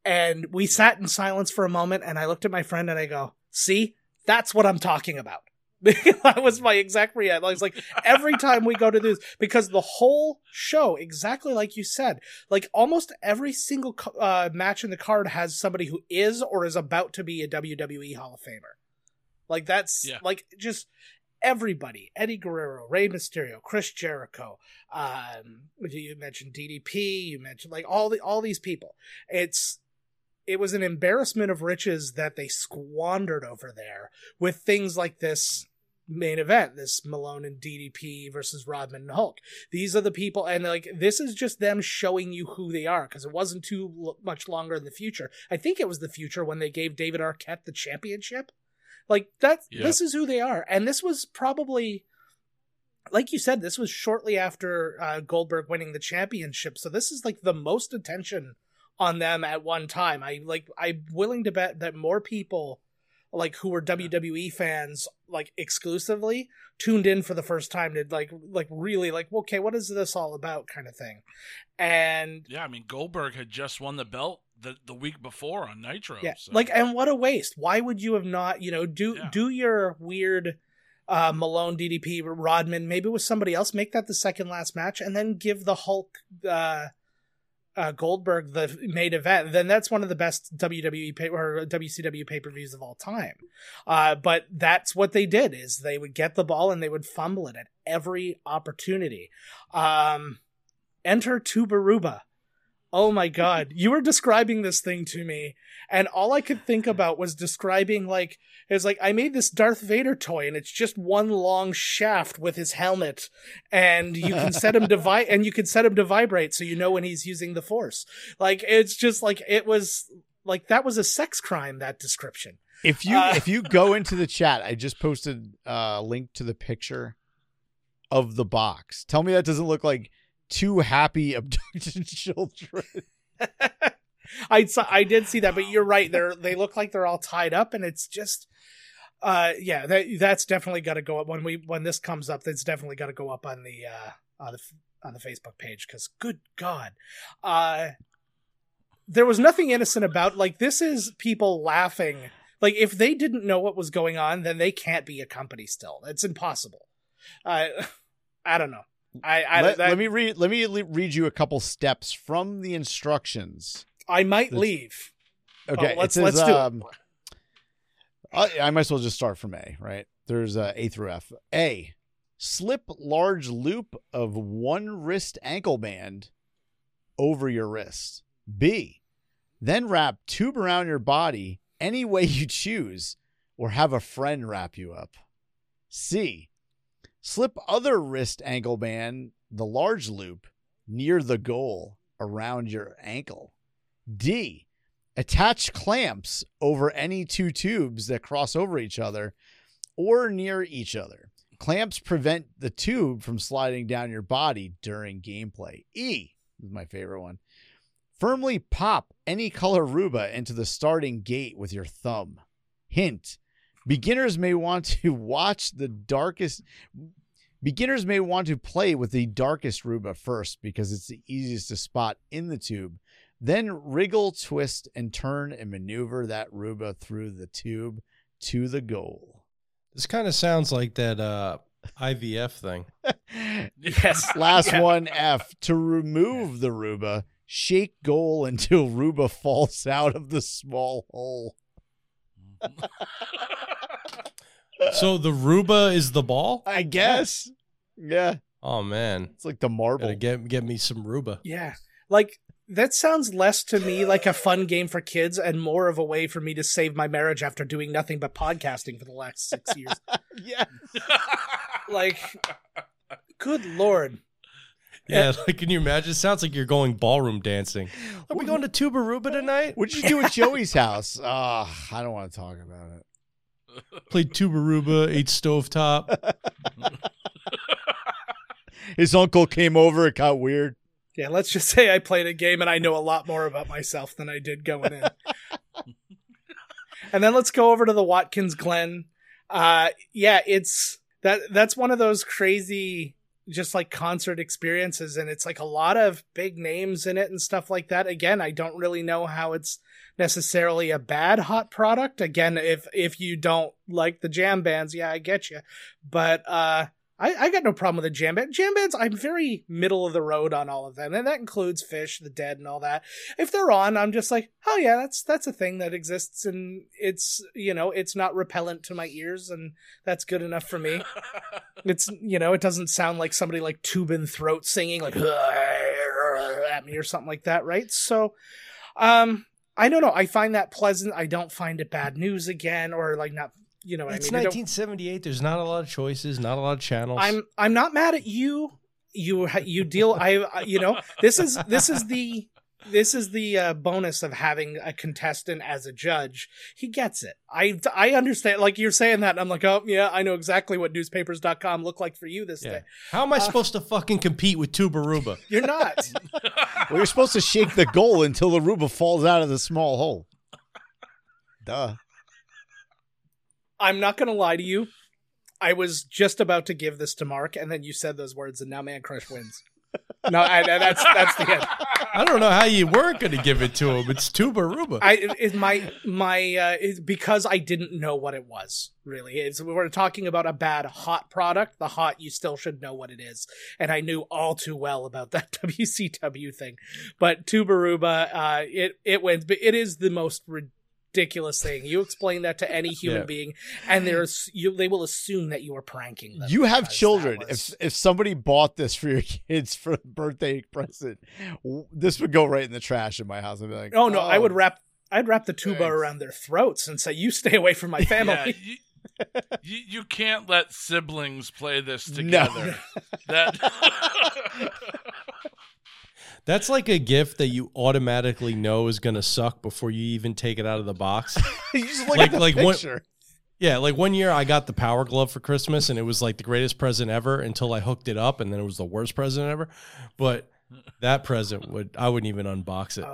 And we sat in silence for a moment, and I looked at my friend and I go, see, that's what I'm talking about. That was my exact reaction. I was like, every time we go to this, because the whole show, exactly like you said, like almost every single match in the card has somebody who is or is about to be a WWE Hall of Famer. Like that's like just everybody. Eddie Guerrero, Rey Mysterio, Chris Jericho, you mentioned DDP, you mentioned like all these people. It was an embarrassment of riches that they squandered over there with things like this main event, this Malone and DDP versus Rodman and Hulk. These are the people, and like this is just them showing you who they are, because it wasn't too much longer in the future. I think it was the future when they gave David Arquette the championship. Like that, This is who they are. And this was probably, like you said, this was shortly after Goldberg winning the championship. So this is like the most attention on them at one time. I'm willing to bet that more people like who were WWE fans, like exclusively tuned in for the first time to like really like, okay, what is this all about kind of thing. And yeah, I mean, Goldberg had just won the belt the week before on Nitro. Yeah. So. Like, and what a waste. Why would you have not, you know, do your weird Malone, DDP, Rodman, maybe with somebody else, make that the second last match, and then give the Hulk Goldberg the main event. Then that's one of the best WWE or WCW pay-per-views of all time. But that's what they did, is they would get the ball and they would fumble it at every opportunity. Enter Tuberuba. Oh my God. You were describing this thing to me, and all I could think about was describing like, it was like, I made this Darth Vader toy and it's just one long shaft with his helmet, and you can set him to vibrate. So, you know, when he's using the Force, like, it's just like, it was like, that was a sex crime, that description. If you go into the chat, I just posted a link to the picture of the box. Tell me that doesn't look like two happy abducted children. I did see that, but you're right. They look like they're all tied up, and it's just, that's definitely got to go up when this comes up. That's definitely got to go up on the Facebook page, because good God, there was nothing innocent about like this. Is people laughing like if they didn't know what was going on, then they can't be a company still. It's impossible. I don't know. Let me read you a couple steps from the instructions. I might leave. Okay, let's do it. I might as well just start from A, right? There's A through F. A, slip large loop of one wrist ankle band over your wrist. B, then wrap tube around your body any way you choose, or have a friend wrap you up. C, slip other wrist ankle band, the large loop, near the goal around your ankle. D, attach clamps over any two tubes that cross over each other or near each other. Clamps prevent the tube from sliding down your body during gameplay. E, this is my favorite one. Firmly pop any color ruba into the starting gate with your thumb. Hint, Beginners may want to play with the darkest ruba first, because it's the easiest to spot in the tube. Then wriggle, twist, and turn and maneuver that ruba through the tube to the goal. This kind of sounds like that IVF thing. Yes. Last one, F, to remove the ruba, shake goal until ruba falls out of the small hole. So the ruba is the ball, I guess. Yeah. Oh man, it's like the marble. Get me some ruba. Yeah, like that sounds less to me like a fun game for kids and more of a way for me to save my marriage after doing nothing but podcasting for the last 6 years. Yeah. Like, good Lord. Yeah, like, can you imagine? It sounds like you're going ballroom dancing. Are we going to Tuba-Ruba tonight? What did you do at Joey's house? I don't want to talk about it. Played Tuba-Ruba, ate stovetop. His uncle came over. It got weird. Yeah, let's just say I played a game and I know a lot more about myself than I did going in. And then let's go over to the Watkins Glen. Yeah, it's that's one of those crazy, just like concert experiences. And it's like a lot of big names in it and stuff like that. Again, I don't really know how it's necessarily a bad hot product. Again, if you don't like the jam bands, yeah, I get you. But, I got no problem with a jam band. Jam bands, I'm very middle of the road on all of them. And that includes Fish, The Dead, and all that. If they're on, I'm just like, oh yeah, that's a thing that exists. And it's, you know, it's not repellent to my ears. And that's good enough for me. It's, you know, it doesn't sound like somebody like tube in throat singing like at me or something like that. Right. So, I don't know. I find that pleasant. I don't find it bad news again, or like not. You know what it's I mean? 1978. There's not a lot of choices, not a lot of channels. I'm not mad at you. You deal. You know, this is the bonus of having a contestant as a judge. He gets it. I understand. Like you're saying that, and I'm like, oh yeah, I know exactly what newspapers.com looked like for you this day. How am I supposed to fucking compete with Tuba-Ruba? You're not. Well, you're supposed to shake the goal until the Ruba falls out of the small hole. Duh. I'm not going to lie to you. I was just about to give this to Mark, and then you said those words, and now Mancrush wins. No, that's the end. I don't know how you weren't going to give it to him. It's Tuba-Ruba. It's because I didn't know what it was, really. We were talking about a bad hot product. The hot, you still should know what it is. And I knew all too well about that WCW thing. But Tuba-Ruba, it wins. But it is the most ridiculous thing. You explain that to any human being, and they will assume that you are pranking them. You have children. If somebody bought this for your kids for a birthday present, this would go right in the trash in my house. I'd be like, oh no, I'd wrap the tuba around their throats and say, you stay away from my family. Yeah, you can't let siblings play this together. No. That's like a gift that you automatically know is going to suck before you even take it out of the box. You just look at the picture. One year I got the Power Glove for Christmas, and it was like the greatest present ever until I hooked it up, and then it was the worst present ever. But that present, I wouldn't even unbox it.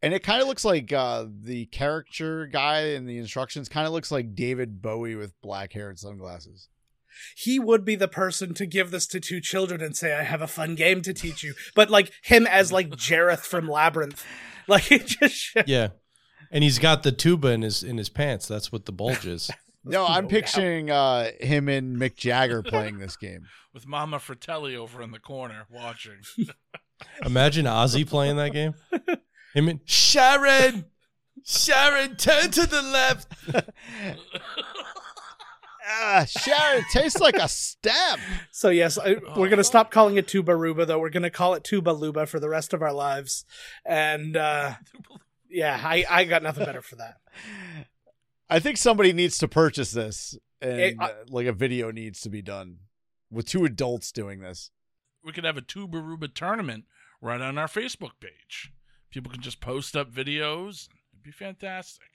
And it kind of looks like the caricature guy in the instructions kind of looks like David Bowie with black hair and sunglasses. He would be the person to give this to two children and say, I have a fun game to teach you. But like him as like Jareth from Labyrinth. Like it just. Yeah. And he's got the tuba in his pants. That's what the bulge is. No, I'm picturing him and Mick Jagger playing this game. With Mama Fratelli over in the corner watching. Imagine Ozzy playing that game. Him and Sharon, turn to the left. Sharon tastes like a stamp. So yes, we're going to stop calling it Tuba-Ruba, though. We're going to call it Tuba-Luba for the rest of our lives. And I got nothing better for that. I think somebody needs to purchase this, and like a video needs to be done with two adults doing this. We could have a Tuba-Ruba tournament right on our Facebook page. People can just post up videos. It'd be fantastic.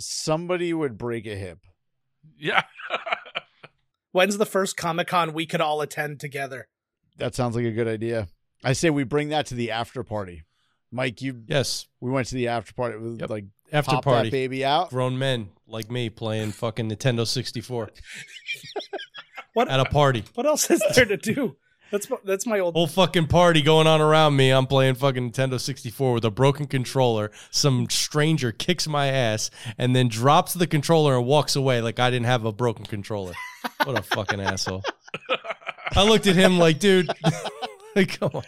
Somebody would break a hip. Yeah. When's the first Comic-Con we could all attend together? That sounds like a good idea. I say we bring that to the after party. Mike, we went to the after party. Yep. Like after pop party, that baby out. Grown men like me playing fucking Nintendo 64. What at a party? What else is there to do? That's my whole fucking party going on around me. I'm playing fucking Nintendo 64 with a broken controller. Some stranger kicks my ass and then drops the controller and walks away like I didn't have a broken controller. What a fucking asshole. I looked at him like, dude, come on.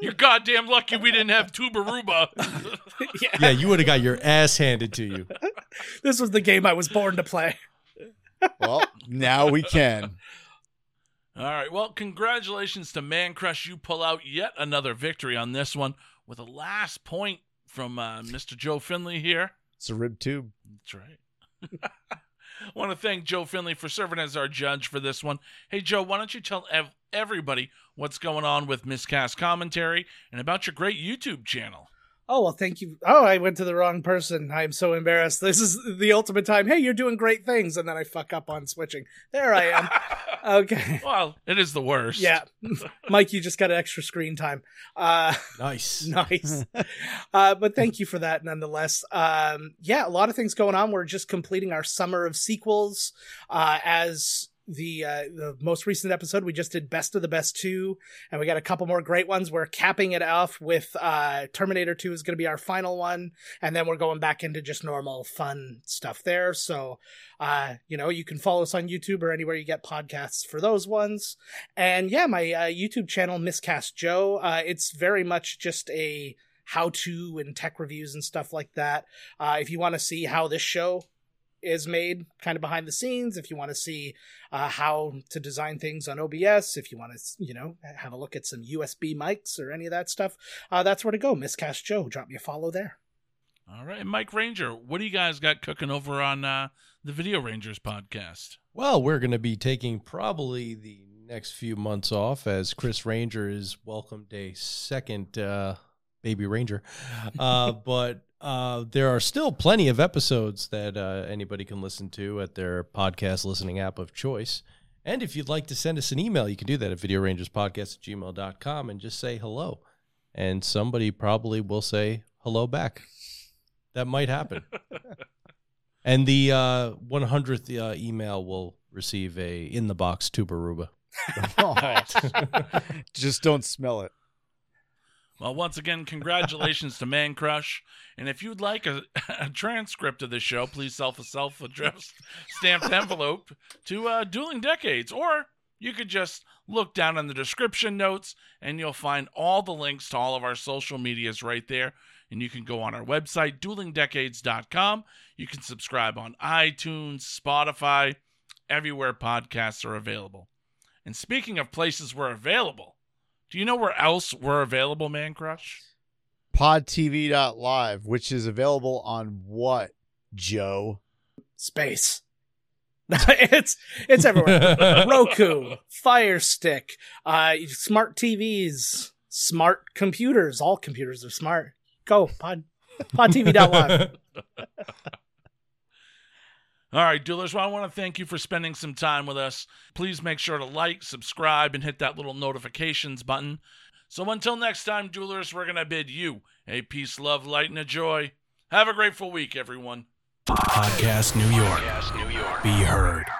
You're goddamn lucky we didn't have Tuba-Ruba. Yeah, you would have got your ass handed to you. This was the game I was born to play. Well, now we can. All right, well, congratulations to Mancrush. You pull out yet another victory on this one with a last point from Mr. Joe Findlay here. It's a rib tube. That's right. I want to thank Joe Findlay for serving as our judge for this one. Hey, Joe, why don't you tell everybody what's going on with Miscast Commentary and about your great YouTube channel? Oh, well, thank you. Oh, I went to the wrong person. I'm so embarrassed. This is the ultimate time. Hey, you're doing great things. And then I fuck up on switching. There I am. Okay. Well, it is the worst. Yeah. Mike, you just got an extra screen time. Nice. Nice. But thank you for that nonetheless. Yeah, a lot of things going on. We're just completing our summer of sequels as... The most recent episode, we just did Best of the Best 2, and we got a couple more great ones. We're capping it off with Terminator 2 is going to be our final one, and then we're going back into just normal fun stuff there. So, you know, you can follow us on YouTube or anywhere you get podcasts for those ones. And yeah, my YouTube channel, Miscast Joe, it's very much just a how-to and tech reviews and stuff like that. If you want to see how this show is made kind of behind the scenes, if you want to see how to design things on OBS, if you want to, you know, have a look at some USB mics or any of that stuff, that's where to go. Miscast Joe, drop me a follow there. All right, Mike Ranger, what do you guys got cooking over on the Video Rangers podcast? Well, we're going to be taking probably the next few months off as Chris Ranger is welcomed a second baby Ranger, but there are still plenty of episodes that anybody can listen to at their podcast listening app of choice. And if you'd like to send us an email, you can do that at videorangerspodcast@gmail.com and just say hello. And somebody probably will say hello back. That might happen. And the 100th email will receive a in-the-box tubaruba. Just don't smell it. Well, once again, congratulations to Mancrush. And if you'd like a transcript of the show, please self-addressed stamped envelope to Dueling Decades. Or you could just look down in the description notes, and you'll find all the links to all of our social medias right there. And you can go on our website, duelingdecades.com. You can subscribe on iTunes, Spotify, everywhere podcasts are available. And speaking of places we're available, do you know where else we're available, Mancrush? Pod TV Live, which is available on what, Joe? Space. It's everywhere. Roku, Fire Stick, smart TVs, smart computers. All computers are smart. Go, Pod TV Live. All right, Duelers, well, I want to thank you for spending some time with us. Please make sure to like, subscribe, and hit that little notifications button. So until next time, Duelers, we're going to bid you a peace, love, light, and a joy. Have a grateful week, everyone. Podcast New York. Be heard.